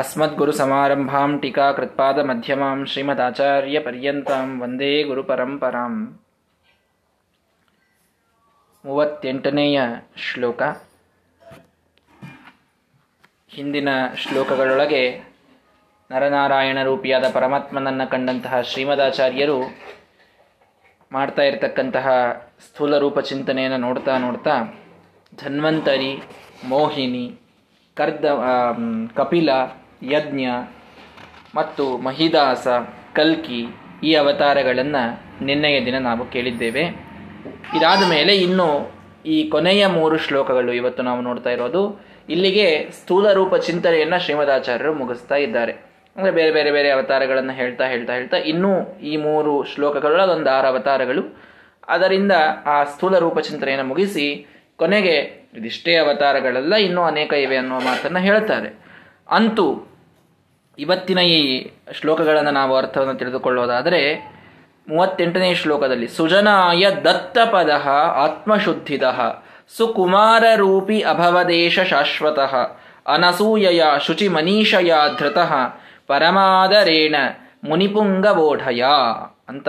ಅಸ್ಮದ್ಗುರು ಸಮಾರಂಭಾಂ ಟೀಕಾಕೃತ್ಪಾದ ಮಧ್ಯಮಾಂ ಶ್ರೀಮದ್ ಆಚಾರ್ಯ ಪರ್ಯಂತಾಂ ವಂದೇ ಗುರು ಪರಂಪರಾಂ. 38ನೇಯ ಶ್ಲೋಕ. ಹಿಂದಿನ ಶ್ಲೋಕಗಳೊಳಗೆ ನರನಾರಾಯಣ ರೂಪಿಯಾದ ಪರಮಾತ್ಮನನ್ನು ಕಂಡಂತಹ ಶ್ರೀಮದಾಚಾರ್ಯರು ಮಾಡ್ತಾ ಇರತಕ್ಕಂತಹ ಸ್ಥೂಲ ರೂಪ ಚಿಂತನೆಯನ್ನು ನೋಡ್ತಾ ನೋಡ್ತಾ ಧನ್ವಂತರಿ, ಮೋಹಿನಿ, ಕಪಿಲ, ಯಜ್ಞ ಮತ್ತು ಮಹಿದಾಸ, ಕಲ್ಕಿ ಈ ಅವತಾರಗಳನ್ನು ನಿನ್ನೆಯ ದಿನ ನಾವು ಕೇಳಿದ್ದೇವೆ. ಇದಾದ ಮೇಲೆ ಇನ್ನು ಈ ಕೊನೆಯ 3 ಶ್ಲೋಕಗಳು ಇವತ್ತು ನಾವು ನೋಡ್ತಾ ಇರೋದು. ಇಲ್ಲಿಗೆ ಸ್ಥೂಲ ರೂಪ ಚಿಂತನೆಯನ್ನು ಶ್ರೀಮದಾಚಾರ್ಯರು ಮುಗಿಸ್ತಾ ಇದ್ದಾರೆ. ಅಂದರೆ ಬೇರೆ ಬೇರೆ ಬೇರೆ ಅವತಾರಗಳನ್ನು ಹೇಳ್ತಾ ಹೇಳ್ತಾ ಹೇಳ್ತಾ ಇನ್ನೂ ಈ 3 ಶ್ಲೋಕಗಳೊಳಗೆ ಒಂದು 6 ಅವತಾರಗಳು. ಅದರಿಂದ ಆ ಸ್ಥೂಲ ರೂಪ ಚಿಂತನೆಯನ್ನು ಮುಗಿಸಿ ಕೊನೆಗೆ ಇದಿಷ್ಟೇ ಅವತಾರಗಳೆಲ್ಲ ಇನ್ನೂ ಅನೇಕ ಇವೆ ಅನ್ನುವ ಮಾತನ್ನು ಹೇಳ್ತಾರೆ. ಅಂತೂ ಇವತ್ತಿನ ಈ ಶ್ಲೋಕಗಳನ್ನು ನಾವು ಅರ್ಥವನ್ನು ತಿಳಿದುಕೊಳ್ಳೋದಾದರೆ 38ನೇ ಶ್ಲೋಕದಲ್ಲಿ ಸುಜನಾಯ ದತ್ತಪದ ಆತ್ಮಶುದ್ಧಿದ ಸುಕುಮಾರರೂಪಿ ಅಭವದೇಶ ಶಾಶ್ವತಃ ಅನಸೂಯಯ ಶುಚಿ ಮನೀಷಯ ಧೃತಃ ಪರಮಾದರೇಣ ಮುನಿಪುಂಗವೋಢಯ ಅಂತ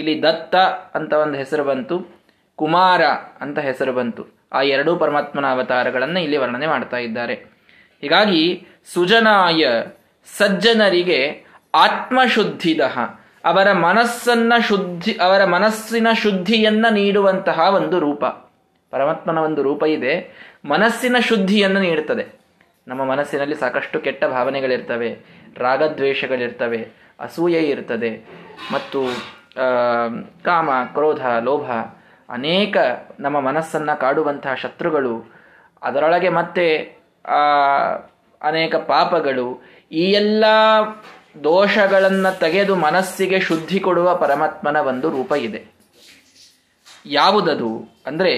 ಇಲ್ಲಿ ದತ್ತ ಅಂತ ಒಂದು ಹೆಸರು ಬಂತು, ಕುಮಾರ ಅಂತ ಹೆಸರು ಬಂತು. ಆ 2 ಪರಮಾತ್ಮನ ಅವತಾರಗಳನ್ನು ಇಲ್ಲಿ ವರ್ಣನೆ ಮಾಡ್ತಾ ಇದ್ದಾರೆ. ಹೀಗಾಗಿ ಸುಜನಾಯ ಸಜ್ಜನರಿಗೆ ಆತ್ಮಶುದ್ಧಿದ ಅವರ ಮನಸ್ಸಿನ ಶುದ್ಧಿಯನ್ನ ನೀಡುವಂತಹ ಒಂದು ರೂಪ, ಪರಮಾತ್ಮನ ಒಂದು ರೂಪ ಇದೆ, ಮನಸ್ಸಿನ ಶುದ್ಧಿಯನ್ನು ನೀಡುತ್ತದೆ. ನಮ್ಮ ಮನಸ್ಸಿನಲ್ಲಿ ಸಾಕಷ್ಟು ಕೆಟ್ಟ ಭಾವನೆಗಳಿರ್ತವೆ, ರಾಗದ್ವೇಷಗಳಿರ್ತವೆ, ಅಸೂಯೆ ಇರ್ತದೆ, ಮತ್ತು ಕಾಮ, ಕ್ರೋಧ, ಲೋಭ, ಅನೇಕ ನಮ್ಮ ಮನಸ್ಸನ್ನು ಕಾಡುವಂತಹ ಶತ್ರುಗಳು, ಅದರೊಳಗೆ ಮತ್ತೆ ಅನೇಕ ಪಾಪಗಳು, ಈ ಎಲ್ಲ ದೋಷಗಳನ್ನು ತೆಗೆದು ಮನಸ್ಸಿಗೆ ಶುದ್ಧಿ ಕೊಡುವ ಪರಮಾತ್ಮನ ಒಂದು ರೂಪ ಇದೆ. ಯಾವುದದು ಅಂದರೆ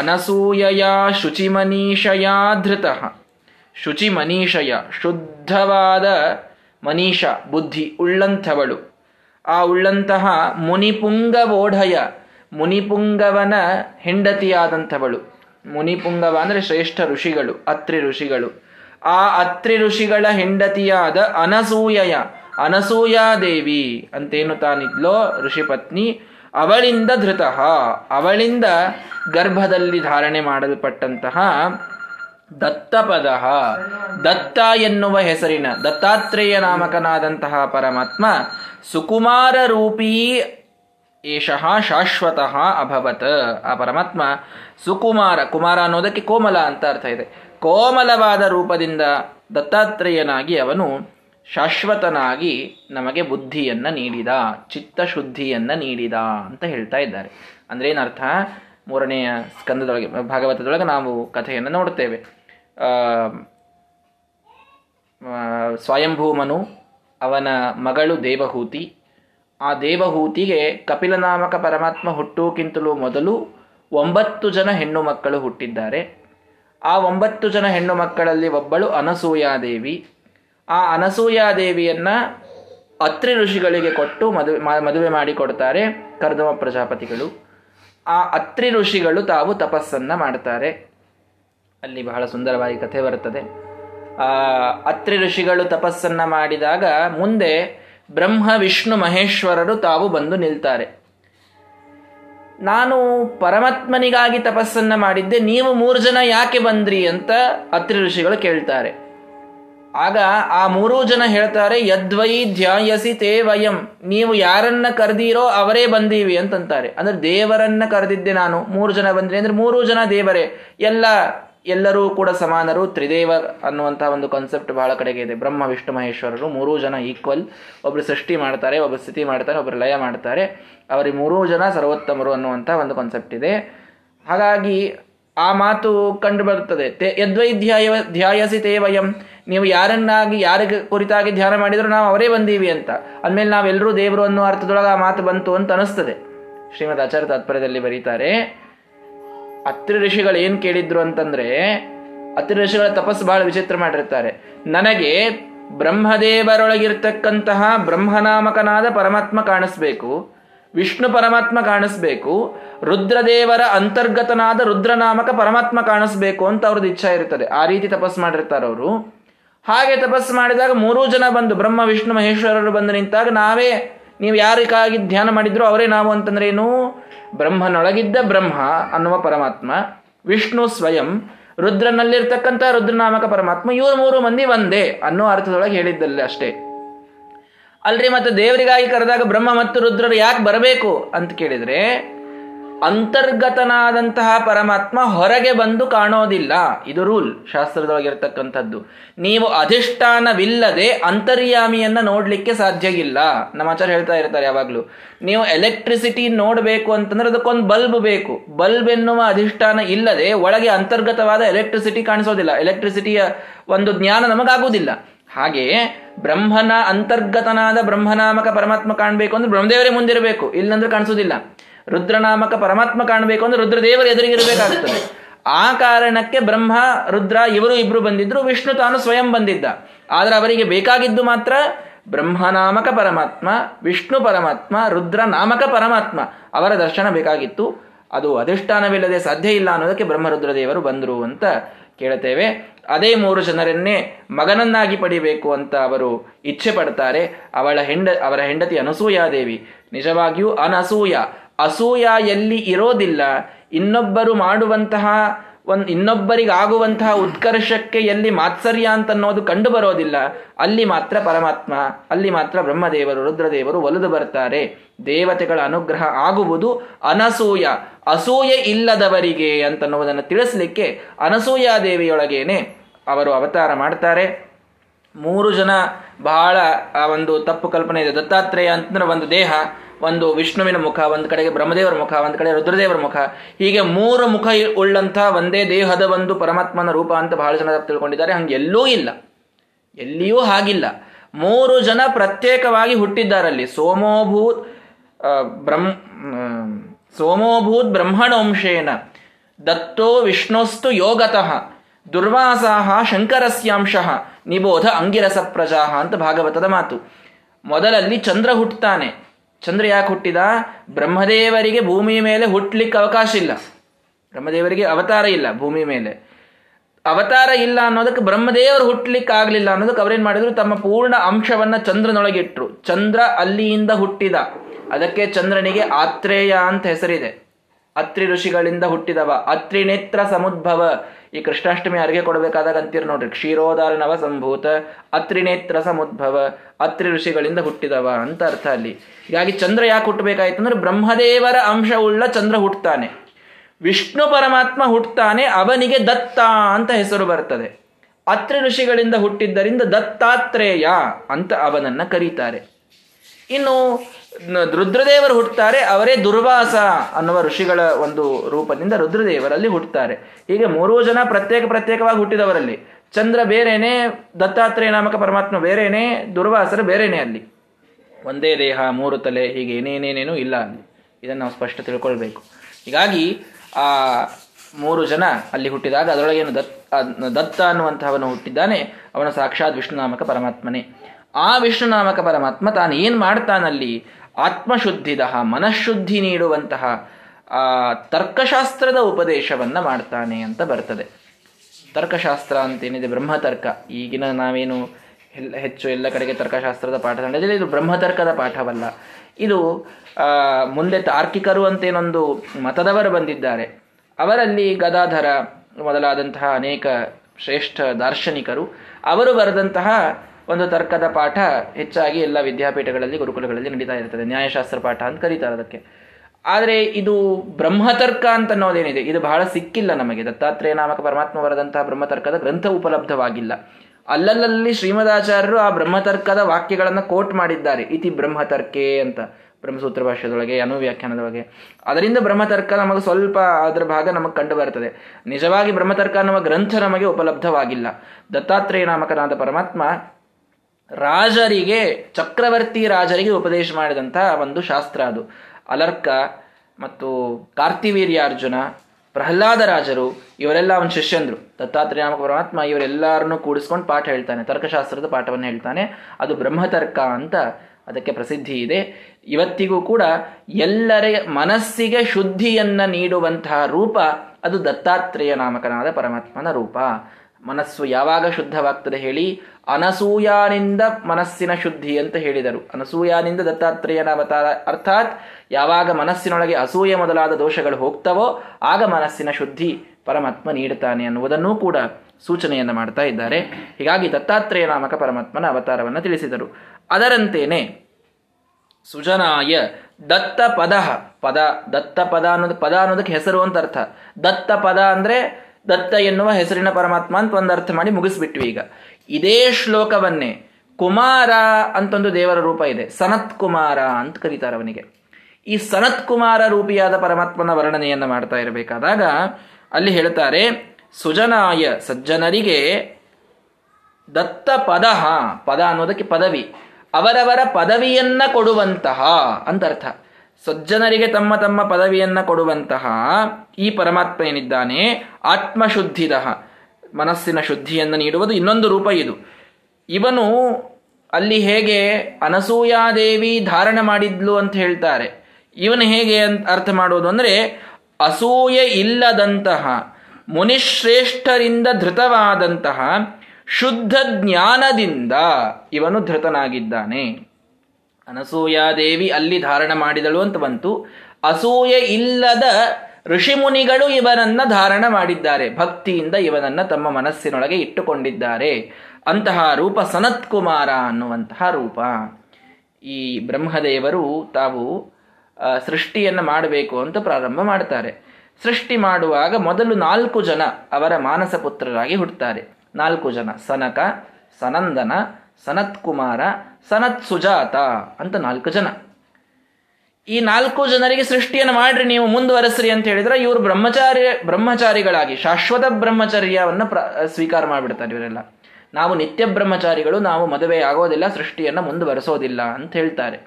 ಅನಸೂಯಯ ಶುಚಿಮನೀಷಯ ಧೃತಃ. ಶುಚಿಮನೀಷಯ ಶುದ್ಧವಾದ ಮನೀಷ ಬುದ್ಧಿ ಉಳ್ಳಂಥವಳು, ಆ ಉಳ್ಳಂತಹ ಮುನಿಪುಂಗವೋಢಯ ಮುನಿಪುಂಗವನ ಹೆಂಡತಿಯಾದಂಥವಳು. ಮುನಿಪುಂಗವ ಅಂದರೆ ಶ್ರೇಷ್ಠ ಋಷಿಗಳು, ಅತ್ರಿ ಋಷಿಗಳು. ಆ ಅತ್ರಿ ಋಷಿಗಳ ಹೆಂಡತಿಯಾದ ಅನಸೂಯಾದೇವಿ ಅಂತೇನು ತಾನಿದ್ಲೋ ಋಷಿಪತ್ನಿ, ಅವಳಿಂದ ಧೃತಃ, ಅವಳಿಂದ ಗರ್ಭದಲ್ಲಿ ಧಾರಣೆ ಮಾಡಲ್ಪಟ್ಟಂತಹ ದತ್ತಪದ, ದತ್ತ ಎನ್ನುವ ಹೆಸರಿನ ದತ್ತಾತ್ರೇಯ ನಾಮಕನಾದಂತಹ ಪರಮಾತ್ಮ ಸುಕುಮಾರ ರೂಪೀ ಏಷಃ ಶಾಶ್ವತಃ ಅಭವತ್. ಆ ಪರಮಾತ್ಮ ಸುಕುಮಾರ, ಕುಮಾರ ಅನ್ನೋದಕ್ಕೆ ಕೋಮಲ ಅಂತ ಅರ್ಥ ಇದೆ, ಕೋಮಲವಾದ ರೂಪದಿಂದ ದತ್ತಾತ್ರೇಯನಾಗಿ ಅವನು ಶಾಶ್ವತನಾಗಿ ನಮಗೆ ಬುದ್ಧಿಯನ್ನು ನೀಡಿದ, ಚಿತ್ತಶುದ್ಧಿಯನ್ನು ನೀಡಿದ ಅಂತ ಹೇಳ್ತಾ ಇದ್ದಾರೆ. ಅಂದರೆ ಏನರ್ಥ, 3ನೇಯ ಸ್ಕಂದದೊಳಗೆ, ಭಾಗವತದೊಳಗೆ ನಾವು ಕಥೆಯನ್ನು ನೋಡ್ತೇವೆ. ಸ್ವಯಂಭೂಮನು, ಅವನ ಮಗಳು ದೇವಹೂತಿ, ಆ ದೇವಹೂತಿಗೆ ಕಪಿಲನಾಮಕ ಪರಮಾತ್ಮ ಹುಟ್ಟುವುದಕ್ಕಿಂತಲೂ ಮೊದಲು 9 ಜನ ಹೆಣ್ಣು ಮಕ್ಕಳು ಹುಟ್ಟಿದ್ದಾರೆ. ಆ 9 ಜನ ಹೆಣ್ಣು ಮಕ್ಕಳಲ್ಲಿ ಒಬ್ಬಳು ಅನಸೂಯಾದೇವಿ. ಆ ಅನಸೂಯಾದೇವಿಯನ್ನು ಅತ್ರಿ ಋಷಿಗಳಿಗೆ ಕೊಟ್ಟು ಮದುವೆ ಮಾಡಿಕೊಡ್ತಾರೆ ಕರ್ದಮ ಪ್ರಜಾಪತಿಗಳು. ಆ ಅತ್ರಿ ಋಷಿಗಳು ತಾವು ತಪಸ್ಸನ್ನು ಮಾಡ್ತಾರೆ. ಅಲ್ಲಿ ಬಹಳ ಸುಂದರವಾಗಿ ಕಥೆ ಬರುತ್ತದೆ. ಅತ್ರಿ ಋಷಿಗಳು ತಪಸ್ಸನ್ನು ಮಾಡಿದಾಗ ಮುಂದೆ ಬ್ರಹ್ಮ, ವಿಷ್ಣು, ಮಹೇಶ್ವರರು ತಾವು ಬಂದು ನಿಲ್ತಾರೆ. ನಾನು ಪರಮಾತ್ಮನಿಗಾಗಿ ತಪಸ್ಸನ್ನು ಮಾಡಿದ್ದೆ, ನೀವು 3 ಜನ ಯಾಕೆ ಬಂದ್ರಿ ಅಂತ ಅತ್ರಿ ಋಷಿಗಳು ಕೇಳ್ತಾರೆ. ಆಗ ಆ 3 ಜನ ಹೇಳ್ತಾರೆ, ಯದ್ವೈ ಧ್ಯಾಯಸಿ ತೇ ವಯಂ, ನೀವು ಯಾರನ್ನ ಕರೆದಿರೋ ಅವರೇ ಬಂದೀವಿ ಅಂತಂತಾರೆ. ಅಂದ್ರೆ ದೇವರನ್ನ ಕರೆದಿದ್ದೆ ನಾನು, 3 ಜನ ಬಂದ್ರಿ ಅಂದ್ರೆ 3 ಜನ ದೇವರೇ, ಎಲ್ಲರೂ ಕೂಡ ಸಮಾನರು. ತ್ರಿದೇವ ಅನ್ನುವಂತಹ ಒಂದು ಕಾನ್ಸೆಪ್ಟ್ ಬಹಳ ಕಡೆಗೆ ಇದೆ. ಬ್ರಹ್ಮ, ವಿಷ್ಣು, ಮಹೇಶ್ವರರು 3 ಜನ ಈಕ್ವಲ್. ಒಬ್ರು ಸೃಷ್ಟಿ ಮಾಡ್ತಾರೆ, ಒಬ್ರು ಸ್ಥಿತಿ ಮಾಡ್ತಾರೆ, ಒಬ್ರು ಲಯ ಮಾಡ್ತಾರೆ. ಅವರಿಗೆ 3 ಜನ ಸರ್ವೋತ್ತಮರು ಅನ್ನುವಂಥ ಒಂದು ಕಾನ್ಸೆಪ್ಟ್ ಇದೆ. ಹಾಗಾಗಿ ಆ ಮಾತು ಕಂಡು ಬರ್ತದೆ. ಯದ್ವೈ ಧ್ಯಾಯಸಿ ತೇ ವಯಂ, ನೀವು ಯಾರಿಗೆ ಕುರಿತಾಗಿ ಧ್ಯಾನ ಮಾಡಿದ್ರು ನಾವು ಅವರೇ ಬಂದೀವಿ ಅಂತ ಅಂದಮೇಲೆ ನಾವೆಲ್ಲರೂ ದೇವರು ಅನ್ನೋ ಅರ್ಥದೊಳಗೆ ಆ ಮಾತು ಬಂತು ಅಂತ ಅನಿಸ್ತದೆ. ಶ್ರೀಮದ್ ಆಚಾರ್ಯ ತಾತ್ಪರ್ಯದಲ್ಲಿ ಬರೀತಾರೆ, ಅತ್ರಿ ಋಷಿಗಳು ಏನು ಕೇಳಿದ್ರು ಅಂತಂದ್ರೆ, ಅತ್ರಿ ಋಷಿಗಳ ತಪಸ್ಸು ಬಹಳ ವಿಚಿತ್ರ ಮಾಡಿರ್ತಾರೆ. ನನಗೆ ಬ್ರಹ್ಮದೇವರೊಳಗಿರ್ತಕ್ಕಂತಹ ಬ್ರಹ್ಮನಾಮಕನಾದ ಪರಮಾತ್ಮ ಕಾಣಿಸ್ಬೇಕು, ವಿಷ್ಣು ಪರಮಾತ್ಮ ಕಾಣಿಸ್ಬೇಕು, ರುದ್ರದೇವರ ಅಂತರ್ಗತನಾದ ರುದ್ರನಾಮಕ ಪರಮಾತ್ಮ ಕಾಣಿಸ್ಬೇಕು ಅಂತ ಅವ್ರದ್ದು ಇಚ್ಛಾ ಇರ್ತದೆ. ಆ ರೀತಿ ತಪಸ್ಸು ಮಾಡಿರ್ತಾರವರು. ಹಾಗೆ ತಪಸ್ಸು ಮಾಡಿದಾಗ ಮೂರೂ ಜನ ಬಂದು ಬ್ರಹ್ಮ ವಿಷ್ಣು ಮಹೇಶ್ವರರು ಬಂದು ನಿಂತಾಗ ನಾವೇ, ನೀವು ಯಾರಿಗಾಗಿ ಧ್ಯಾನ ಮಾಡಿದ್ರು ಅವರೇ ನಾವು ಅಂತಂದ್ರೆ ಏನು? ಬ್ರಹ್ಮನೊಳಗಿದ್ದ ಬ್ರಹ್ಮ ಅನ್ನುವ ಪರಮಾತ್ಮ, ವಿಷ್ಣು ಸ್ವಯಂ, ರುದ್ರನಲ್ಲಿರ್ತಕ್ಕಂಥ ರುದ್ರನಾಮಕ ಪರಮಾತ್ಮ, ಇವರು ಮೂರು ಮಂದಿ ಒಂದೇ ಅನ್ನೋ ಅರ್ಥದೊಳಗೆ ಹೇಳಿದ್ದಲ್ಲ ಅಷ್ಟೇ ಅಲ್ರಿ. ಮತ್ತೆ ದೇವರಿಗಾಗಿ ಕರೆದಾಗ ಬ್ರಹ್ಮ ಮತ್ತು ರುದ್ರರು ಯಾಕೆ ಬರಬೇಕು ಅಂತ ಕೇಳಿದರೆ, ಅಂತರ್ಗತನಾದಂತಹ ಪರಮಾತ್ಮ ಹೊರಗೆ ಬಂದು ಕಾಣೋದಿಲ್ಲ. ಇದು ರೂಲ್ ಶಾಸ್ತ್ರದೊಳಗಿರ್ತಕ್ಕಂಥದ್ದು. ನೀವು ಅಧಿಷ್ಠಾನವಿಲ್ಲದೆ ಅಂತರ್ಯಾಮಿಯನ್ನು ನೋಡಲಿಕ್ಕೆ ಸಾಧ್ಯ ಇಲ್ಲ. ನಮ್ಮ ಆಚಾರ್ಯ ಹೇಳ್ತಾ ಇರ್ತಾರೆ ಯಾವಾಗಲೂ, ನೀವು ಎಲೆಕ್ಟ್ರಿಸಿಟಿ ನೋಡಬೇಕು ಅಂತಂದ್ರೆ ಅದಕ್ಕೊಂದು ಬಲ್ಬ್ ಬೇಕು. ಬಲ್ಬ್ ಎನ್ನುವ ಅಧಿಷ್ಠಾನ ಇಲ್ಲದೆ ಒಳಗೆ ಅಂತರ್ಗತವಾದ ಎಲೆಕ್ಟ್ರಿಸಿಟಿ ಕಾಣಿಸೋದಿಲ್ಲ, ಎಲೆಕ್ಟ್ರಿಸಿಟಿಯ ಒಂದು ಜ್ಞಾನ ನಮಗಾಗುವುದಿಲ್ಲ. ಹಾಗೆಯೇ ಬ್ರಹ್ಮನ ಅಂತರ್ಗತನಾದ ಬ್ರಹ್ಮನಾಮಕ ಪರಮಾತ್ಮ ಕಾಣಬೇಕು ಅಂದ್ರೆ ಬ್ರಹ್ಮದೇವರೇ ಮುಂದಿರಬೇಕು, ಇಲ್ಲಂದ್ರೆ ಕಾಣಿಸೋದಿಲ್ಲ. ರುದ್ರನಾಮಕ ಪರಮಾತ್ಮ ಕಾಣಬೇಕು ಅಂದ್ರೆ ರುದ್ರದೇವರು ಎದುರಿಗಿರಬೇಕಾಗುತ್ತದೆ. ಆ ಕಾರಣಕ್ಕೆ ಬ್ರಹ್ಮ ರುದ್ರ ಇಬ್ಬರು ಬಂದಿದ್ರು. ವಿಷ್ಣು ತಾನು ಸ್ವಯಂ ಬಂದಿದ್ದ, ಆದರೆ ಅವರಿಗೆ ಬೇಕಾಗಿದ್ದು ಮಾತ್ರ ಬ್ರಹ್ಮನಾಮಕ ಪರಮಾತ್ಮ, ವಿಷ್ಣು ಪರಮಾತ್ಮ, ರುದ್ರನಾಮಕ ಪರಮಾತ್ಮ, ಅವರ ದರ್ಶನ ಬೇಕಾಗಿತ್ತು. ಅದು ಅಧಿಷ್ಠಾನವಿಲ್ಲದೆ ಸಾಧ್ಯ ಇಲ್ಲ ಅನ್ನೋದಕ್ಕೆ ಬ್ರಹ್ಮರುದ್ರದೇವರು ಬಂದರು ಅಂತ ಕೇಳುತ್ತೇವೆ. ಅದೇ ಮೂರು ಜನರನ್ನೇ ಮಗನನ್ನಾಗಿ ಪಡಿಬೇಕು ಅಂತ ಅವರು ಇಚ್ಛೆ ಪಡ್ತಾರೆ. ಅವರ ಹೆಂಡತಿ ಅನಸೂಯಾದೇವಿ ನಿಜವಾಗಿಯೂ ಅನಸೂಯ. ಅಸೂಯ ಎಲ್ಲಿ ಇರೋದಿಲ್ಲ, ಇನ್ನೊಬ್ಬರು ಮಾಡುವಂತಹ ಇನ್ನೊಬ್ಬರಿಗಾಗುವಂತಹ ಉತ್ಕರ್ಷಕ್ಕೆ ಎಲ್ಲಿ ಮಾತ್ಸರ್ಯ ಅಂತನ್ನೋದು ಕಂಡು ಬರೋದಿಲ್ಲ, ಅಲ್ಲಿ ಮಾತ್ರ ಪರಮಾತ್ಮ, ಅಲ್ಲಿ ಮಾತ್ರ ಬ್ರಹ್ಮದೇವರು ರುದ್ರದೇವರು ಒಲಿದು ಬರ್ತಾರೆ. ದೇವತೆಗಳ ಅನುಗ್ರಹ ಆಗುವುದು ಅನಸೂಯ, ಅಸೂಯೆ ಇಲ್ಲದವರಿಗೆ ಅಂತನ್ನುವುದನ್ನು ತಿಳಿಸ್ಲಿಕ್ಕೆ ಅನಸೂಯಾದೇವಿಯೊಳಗೇನೆ ಅವರು ಅವತಾರ ಮಾಡ್ತಾರೆ. ಮೂರು ಜನ ಬಹಳ ಒಂದು ತಪ್ಪು ಕಲ್ಪನೆ ಇದೆ. ದತ್ತಾತ್ರೇಯ ಅಂತಂದ್ರೆ ಒಂದು ದೇಹ, ಒಂದು ವಿಷ್ಣುವಿನ ಮುಖ, ಒಂದು ಕಡೆಗೆ ಬ್ರಹ್ಮದೇವರ ಮುಖ, ಒಂದು ಕಡೆ ರುದ್ರದೇವರ ಮುಖ, ಹೀಗೆ ಮೂರು ಮುಖ ಉಳ್ಳಂತಹ ಒಂದೇ ದೇಹದ ಒಂದು ಪರಮಾತ್ಮನ ರೂಪ ಅಂತ ಬಹಳ ಜನ ತಿಳ್ಕೊಂಡಿದ್ದಾರೆ. ಹಂಗೆ ಎಲ್ಲೂ ಇಲ್ಲ, ಎಲ್ಲಿಯೂ ಹಾಗಿಲ್ಲ. ಮೂರು ಜನ ಪ್ರತ್ಯೇಕವಾಗಿ ಹುಟ್ಟಿದ್ದಾರಲ್ಲಿ. ಸೋಮೋಭೂತ್ ಬ್ರಹ್ಮಣೋಂಶೇನ ದತ್ತೋ ವಿಷ್ಣುಸ್ತು ಯೋಗತಃ ದುರ್ವಾಸಾಹ ಶಂಕರಸ್ಯಾಂಶಃ ನಿಬೋಧ ಅಂಗಿರಸ ಪ್ರಜಾಹ ಅಂತ ಭಾಗವತದ ಮಾತು. ಮೊದಲಲ್ಲಿ ಚಂದ್ರ ಹುಟ್ಟುತ್ತಾನೆ. ಚಂದ್ರ ಯಾಕೆ ಹುಟ್ಟಿದ? ಬ್ರಹ್ಮದೇವರಿಗೆ ಭೂಮಿಯ ಮೇಲೆ ಹುಟ್ಟಲಿಕ್ಕೆ ಅವಕಾಶ ಇಲ್ಲ, ಬ್ರಹ್ಮದೇವರಿಗೆ ಅವತಾರ ಇಲ್ಲ ಭೂಮಿ ಮೇಲೆ. ಅವತಾರ ಇಲ್ಲ ಅನ್ನೋದಕ್ಕೆ ಬ್ರಹ್ಮದೇವರು ಹುಟ್ಟಲಿಕ್ಕೆ ಆಗಲಿಲ್ಲ ಅನ್ನೋದಕ್ಕೆ ಅವರೇನು ಮಾಡಿದ್ರು? ತಮ್ಮ ಪೂರ್ಣ ಅಂಶವನ್ನು ಚಂದ್ರನೊಳಗಿಟ್ಟರು. ಚಂದ್ರ ಅಲ್ಲಿಯಿಂದ ಹುಟ್ಟಿದ, ಅದಕ್ಕೆ ಚಂದ್ರನಿಗೆ ಆತ್ರೇಯ ಅಂತ ಹೆಸರಿದೆ. ಅತ್ರಿ ಋಷಿಗಳಿಂದ ಹುಟ್ಟಿದವ, ಅತ್ರಿ ನೇತ್ರ ಸಮುದ್ಭವ. ಈ ಕೃಷ್ಣಾಷ್ಟಮಿ ಅರ್ಗೆ ಕೊಡಬೇಕಾದಾಗ ಅಂತೀರ ನೋಡ್ರಿ, ಕ್ಷೀರೋದಾರ ನವ ಸಂಭೂತ ಅತ್ರಿ ನೇತ್ರ ಸಮುದ್ಭವ, ಅತ್ರಿ ಋಷಿಗಳಿಂದ ಹುಟ್ಟಿದವ ಅಂತ ಅರ್ಥ ಅಲ್ಲಿ. ಹೀಗಾಗಿ ಚಂದ್ರ ಯಾಕೆ ಹುಟ್ಟಬೇಕಾಯ್ತು ಅಂದ್ರೆ ಬ್ರಹ್ಮದೇವರ ಅಂಶವುಳ್ಳ ಚಂದ್ರ ಹುಟ್ಟುತ್ತಾನೆ. ವಿಷ್ಣು ಪರಮಾತ್ಮ ಹುಟ್ಟುತ್ತಾನೆ, ಅವನಿಗೆ ದತ್ತ ಅಂತ ಹೆಸರು ಬರ್ತದೆ. ಅತ್ರಿ ಋಷಿಗಳಿಂದ ಹುಟ್ಟಿದ್ದರಿಂದ ದತ್ತಾತ್ರೇಯ ಅಂತ ಅವನನ್ನ ಕರೀತಾರೆ. ಇನ್ನು ರುದ್ರದೇವರು ಹುಟ್ಟುತ್ತಾರೆ, ಅವರೇ ದುರ್ವಾಸ ಅನ್ನುವ ಋಷಿಗಳ ಒಂದು ರೂಪದಿಂದ ರುದ್ರದೇವರಲ್ಲಿ ಹುಟ್ಟುತ್ತಾರೆ. ಹೀಗೆ ಮೂರೂ ಜನ ಪ್ರತ್ಯೇಕವಾಗಿ ಹುಟ್ಟಿದವರಲ್ಲಿ ಚಂದ್ರ ಬೇರೆನೇ, ದತ್ತಾತ್ರೇಯ ನಾಮಕ ಪರಮಾತ್ಮ ಬೇರೆನೇ, ದುರ್ವಾಸರು ಬೇರೆನೇ. ಅಲ್ಲಿ ಒಂದೇ ದೇಹ, ಮೂರು ತಲೆ, ಹೀಗೆ ಏನೇನೇನೇನೂ ಇಲ್ಲ ಅಲ್ಲಿ. ಇದನ್ನು ನಾವು ಸ್ಪಷ್ಟ ತಿಳ್ಕೊಳ್ಬೇಕು. ಹೀಗಾಗಿ ಆ ಮೂರು ಜನ ಅಲ್ಲಿ ಹುಟ್ಟಿದಾಗ ಅದರೊಳಗೇನು ದತ್ತ ಅನ್ನುವಂಥವನು ಹುಟ್ಟಿದ್ದಾನೆ, ಅವನ ಸಾಕ್ಷಾತ್ ವಿಷ್ಣುನಾಮಕ ಪರಮಾತ್ಮನೇ. ಆ ವಿಷ್ಣುನಾಮಕ ಪರಮಾತ್ಮ ತಾನು ಏನು ಮಾಡ್ತಾನಲ್ಲಿ? ಆತ್ಮಶುದ್ಧಿದ ಮನಃಶುದ್ಧಿ ನೀಡುವಂತಹ ತರ್ಕಶಾಸ್ತ್ರದ ಉಪದೇಶವನ್ನು ಮಾಡ್ತಾನೆ ಅಂತ ಬರ್ತದೆ. ತರ್ಕಶಾಸ್ತ್ರ ಅಂತೇನಿದೆ ಬ್ರಹ್ಮತರ್ಕ. ಈಗಿನ ನಾವೇನು ಹೆಚ್ಚು ಎಲ್ಲ ಕಡೆಗೆ ತರ್ಕಶಾಸ್ತ್ರದ ಪಾಠ ನಡೆದಿದೆ, ಇದು ಬ್ರಹ್ಮತರ್ಕದ ಪಾಠವಲ್ಲ. ಇದು ಮುಂದೆ ತಾರ್ಕಿಕರು ಅಂತೇನೊಂದು ಮತದವರು ಬಂದಿದ್ದಾರೆ, ಅವರಲ್ಲಿ ಗದಾಧರ ಮೊದಲಾದಂತಹ ಅನೇಕ ಶ್ರೇಷ್ಠ ದಾರ್ಶನಿಕರು ಅವರು ಬರೆದಂತಹ ಒಂದು ತರ್ಕದ ಪಾಠ ಹೆಚ್ಚಾಗಿ ಎಲ್ಲ ವಿದ್ಯಾಪೀಠಗಳಲ್ಲಿ ಗುರುಕುಲಗಳಲ್ಲಿ ನಡೀತಾ ಇರ್ತದೆ. ನ್ಯಾಯಶಾಸ್ತ್ರ ಪಾಠ ಅಂತ ಕರೀತಾರೆ ಅದಕ್ಕೆ. ಆದರೆ ಇದು ಬ್ರಹ್ಮತರ್ಕ ಅಂತ ಅನ್ನೋದೇನಿದೆ ಇದು ಬಹಳ ಸಿಕ್ಕಿಲ್ಲ ನಮಗೆ. ದತ್ತಾತ್ರೇಯ ನಾಮಕ ಪರಮಾತ್ಮ ಬರೆದಂತಹ ಬ್ರಹ್ಮತರ್ಕದ ಗ್ರಂಥ ಉಪಲಬ್ಧವಾಗಿಲ್ಲ. ಅಲ್ಲಲ್ಲಿ ಶ್ರೀಮದಾಚಾರ್ಯರು ಆ ಬ್ರಹ್ಮತರ್ಕದ ವಾಕ್ಯಗಳನ್ನು ಕೋಟ್ ಮಾಡಿದ್ದಾರೆ, ಇತಿ ಬ್ರಹ್ಮತರ್ಕೆ ಅಂತ ಬ್ರಹ್ಮಸೂತ್ರ ಭಾಷೆದೊಳಗೆ ಅನುವ್ಯಾಖ್ಯಾನದೊಳಗೆ. ಅದರಿಂದ ಬ್ರಹ್ಮತರ್ಕ ನಮಗೆ ಸ್ವಲ್ಪ ಅದರ ಭಾಗ ನಮಗೆ ಕಂಡು ಬರ್ತದೆ. ನಿಜವಾಗಿ ಬ್ರಹ್ಮತರ್ಕ ಅನ್ನುವ ಗ್ರಂಥ ನಮಗೆ ಉಪಲಬ್ಧವಾಗಿಲ್ಲ. ದತ್ತಾತ್ರೇಯ ನಾಮಕನಾದ ಪರಮಾತ್ಮ ರಾಜರಿಗೆ, ಚಕ್ರವರ್ತಿ ರಾಜರಿಗೆ ಉಪದೇಶ ಮಾಡಿದಂಥ ಒಂದು ಶಾಸ್ತ್ರ ಅದು. ಅಲರ್ಕ ಮತ್ತು ಕಾರ್ತಿವೀರ್ಯಾರ್ಜುನ, ಪ್ರಹ್ಲಾದ ರಾಜರು ಇವರೆಲ್ಲ ಅವನ ಶಿಷ್ಯಂದ್ರು. ದತ್ತಾತ್ರೇಯ ನಾಮಕ ಪರಮಾತ್ಮ ಇವರೆಲ್ಲರನ್ನೂ ಕೂಡಿಸ್ಕೊಂಡು ಪಾಠ ಹೇಳ್ತಾನೆ, ತರ್ಕಶಾಸ್ತ್ರದ ಪಾಠವನ್ನು ಹೇಳ್ತಾನೆ. ಅದು ಬ್ರಹ್ಮತರ್ಕ ಅಂತ ಅದಕ್ಕೆ ಪ್ರಸಿದ್ಧಿ ಇದೆ. ಇವತ್ತಿಗೂ ಕೂಡ ಎಲ್ಲರ ಮನಸ್ಸಿಗೆ ಶುದ್ಧಿಯನ್ನು ನೀಡುವಂತಹ ರೂಪ ಅದು ದತ್ತಾತ್ರೇಯ ನಾಮಕನಾದ ಪರಮಾತ್ಮನ ರೂಪ. ಮನಸ್ಸು ಯಾವಾಗ ಶುದ್ಧವಾಗ್ತದೆ ಹೇಳಿ? ಅನಸೂಯಾನಿಂದ ಮನಸ್ಸಿನ ಶುದ್ಧಿ ಅಂತ ಹೇಳಿದರು. ಅನಸೂಯಾನಿಂದ ದತ್ತಾತ್ರೇಯನ ಅವತಾರ. ಅರ್ಥಾತ್ ಯಾವಾಗ ಮನಸ್ಸಿನೊಳಗೆ ಅಸೂಯೆ ಮೊದಲಾದ ದೋಷಗಳು ಹೋಗ್ತವೋ ಆಗ ಮನಸ್ಸಿನ ಶುದ್ಧಿ ಪರಮಾತ್ಮ ನೀಡುತ್ತಾನೆ ಅನ್ನುವುದನ್ನೂ ಕೂಡ ಸೂಚನೆಯನ್ನು ಮಾಡ್ತಾ ಇದ್ದಾರೆ. ಹೀಗಾಗಿ ದತ್ತಾತ್ರೇಯ ನಾಮಕ ಪರಮಾತ್ಮನ ಅವತಾರವನ್ನು ತಿಳಿಸಿದರು. ಅದರಂತೇನೆ ಸುಜನಾಯ ದತ್ತ ಪದ ಪದ ದತ್ತ ಪದ ಅನ್ನೋದು ಪದ ಅನ್ನೋದಕ್ಕೆ ಹೆಸರು ಅಂತ ಅರ್ಥ. ದತ್ತ ಪದ ಅಂದರೆ ದತ್ತ ಎನ್ನುವ ಹೆಸರಿನ ಪರಮಾತ್ಮ ಅಂತ ಒಂದು ಅರ್ಥ ಮಾಡಿ ಮುಗಿಸ್ಬಿಟ್ವಿ. ಈಗ ಇದೇ ಶ್ಲೋಕವನ್ನೇ ಕುಮಾರ ಅಂತೊಂದು ದೇವರ ರೂಪ ಇದೆ, ಸನತ್ ಕುಮಾರ ಅಂತ ಕರೀತಾರೆ ಅವನಿಗೆ. ಈ ಸನತ್ ಕುಮಾರ ರೂಪಿಯಾದ ಪರಮಾತ್ಮನ ವರ್ಣನೆಯನ್ನು ಮಾಡ್ತಾ ಇರಬೇಕಾದಾಗ ಅಲ್ಲಿ ಹೇಳ್ತಾರೆ ಸುಜನಾಯ ಸಜ್ಜನರಿಗೆ ದತ್ತ ಪದ ಪದ ಅನ್ನೋದಕ್ಕೆ ಪದವಿ, ಅವರವರ ಪದವಿಯನ್ನ ಕೊಡುವಂತಹ ಅಂತ ಅರ್ಥ. ಸಜ್ಜನರಿಗೆ ತಮ್ಮ ತಮ್ಮ ಪದವಿಯನ್ನ ಕೊಡುವಂತಹ ಈ ಪರಮಾತ್ಮ ಏನಿದ್ದಾನೆ ಆತ್ಮಶುದ್ಧಿದ ಮನಸ್ಸಿನ ಶುದ್ಧಿಯನ್ನು ನೀಡುವುದು ಇನ್ನೊಂದು ರೂಪ ಇದು. ಇವನು ಅಲ್ಲಿ ಹೇಗೆ ಅನಸೂಯಾದೇವಿ ಧಾರಣ ಮಾಡಿದ್ಲು ಅಂತ ಹೇಳ್ತಾರೆ, ಇವನು ಹೇಗೆ ಅಂತ ಅರ್ಥ ಮಾಡೋದು ಅಂದರೆ ಅಸೂಯೆ ಇಲ್ಲದಂತಹ ಮುನಿಶ್ರೇಷ್ಠರಿಂದ ಧೃತವಾದಂತಹ ಶುದ್ಧ ಜ್ಞಾನದಿಂದ ಇವನು ಧೃತನಾಗಿದ್ದಾನೆ. ಅನಸೂಯಾದೇವಿ ಅಲ್ಲಿ ಧಾರಣ ಮಾಡಿದಳು ಅಂತ ಬಂತು. ಅಸೂಯೆ ಇಲ್ಲದ ಋಷಿಮುನಿಗಳು ಇವನನ್ನ ಧಾರಣ ಮಾಡಿದ್ದಾರೆ, ಭಕ್ತಿಯಿಂದ ಇವನನ್ನ ತಮ್ಮ ಮನಸ್ಸಿನೊಳಗೆ ಇಟ್ಟುಕೊಂಡಿದ್ದಾರೆ. ಅಂತಹ ರೂಪ ಸನತ್ ಕುಮಾರ ಅನ್ನುವಂತಹ ರೂಪ. ಈ ಬ್ರಹ್ಮದೇವರು ತಾವು ಸೃಷ್ಟಿಯನ್ನು ಮಾಡಬೇಕು ಅಂತ ಪ್ರಾರಂಭ ಮಾಡ್ತಾರೆ. ಸೃಷ್ಟಿ ಮಾಡುವಾಗ ಮೊದಲು 4 ಜನ ಅವರ ಮಾನಸ ಪುತ್ರರಾಗಿ ಹುಟ್ಟುತ್ತಾರೆ. 4 ಜನ ಸನಕ, ಸನಂದನ, ಸನತ್ ಕುಮಾರ, ಸನತ್ ಸುಜಾತ ಅಂತ 4 ಜನ. ಈ 4 ಜನರಿಗೆ ಸೃಷ್ಟಿಯನ್ನು ಮಾಡ್ರಿ, ನೀವು ಮುಂದುವರೆಸ್ರಿ ಅಂತ ಹೇಳಿದ್ರೆ ಇವರು ಬ್ರಹ್ಮಚಾರಿಗಳಾಗಿ ಶಾಶ್ವತ ಬ್ರಹ್ಮಚರ್ಯವನ್ನು ಸ್ವೀಕಾರ ಮಾಡಿಬಿಡ್ತಾರೆ. ಇವರೆಲ್ಲ ನಾವು ನಿತ್ಯ ಬ್ರಹ್ಮಚಾರಿಗಳು, ನಾವು ಮದುವೆ ಆಗೋದಿಲ್ಲ, ಸೃಷ್ಟಿಯನ್ನು ಮುಂದುವರೆಸೋದಿಲ್ಲ ಅಂತ ಹೇಳ್ತಾರೆ.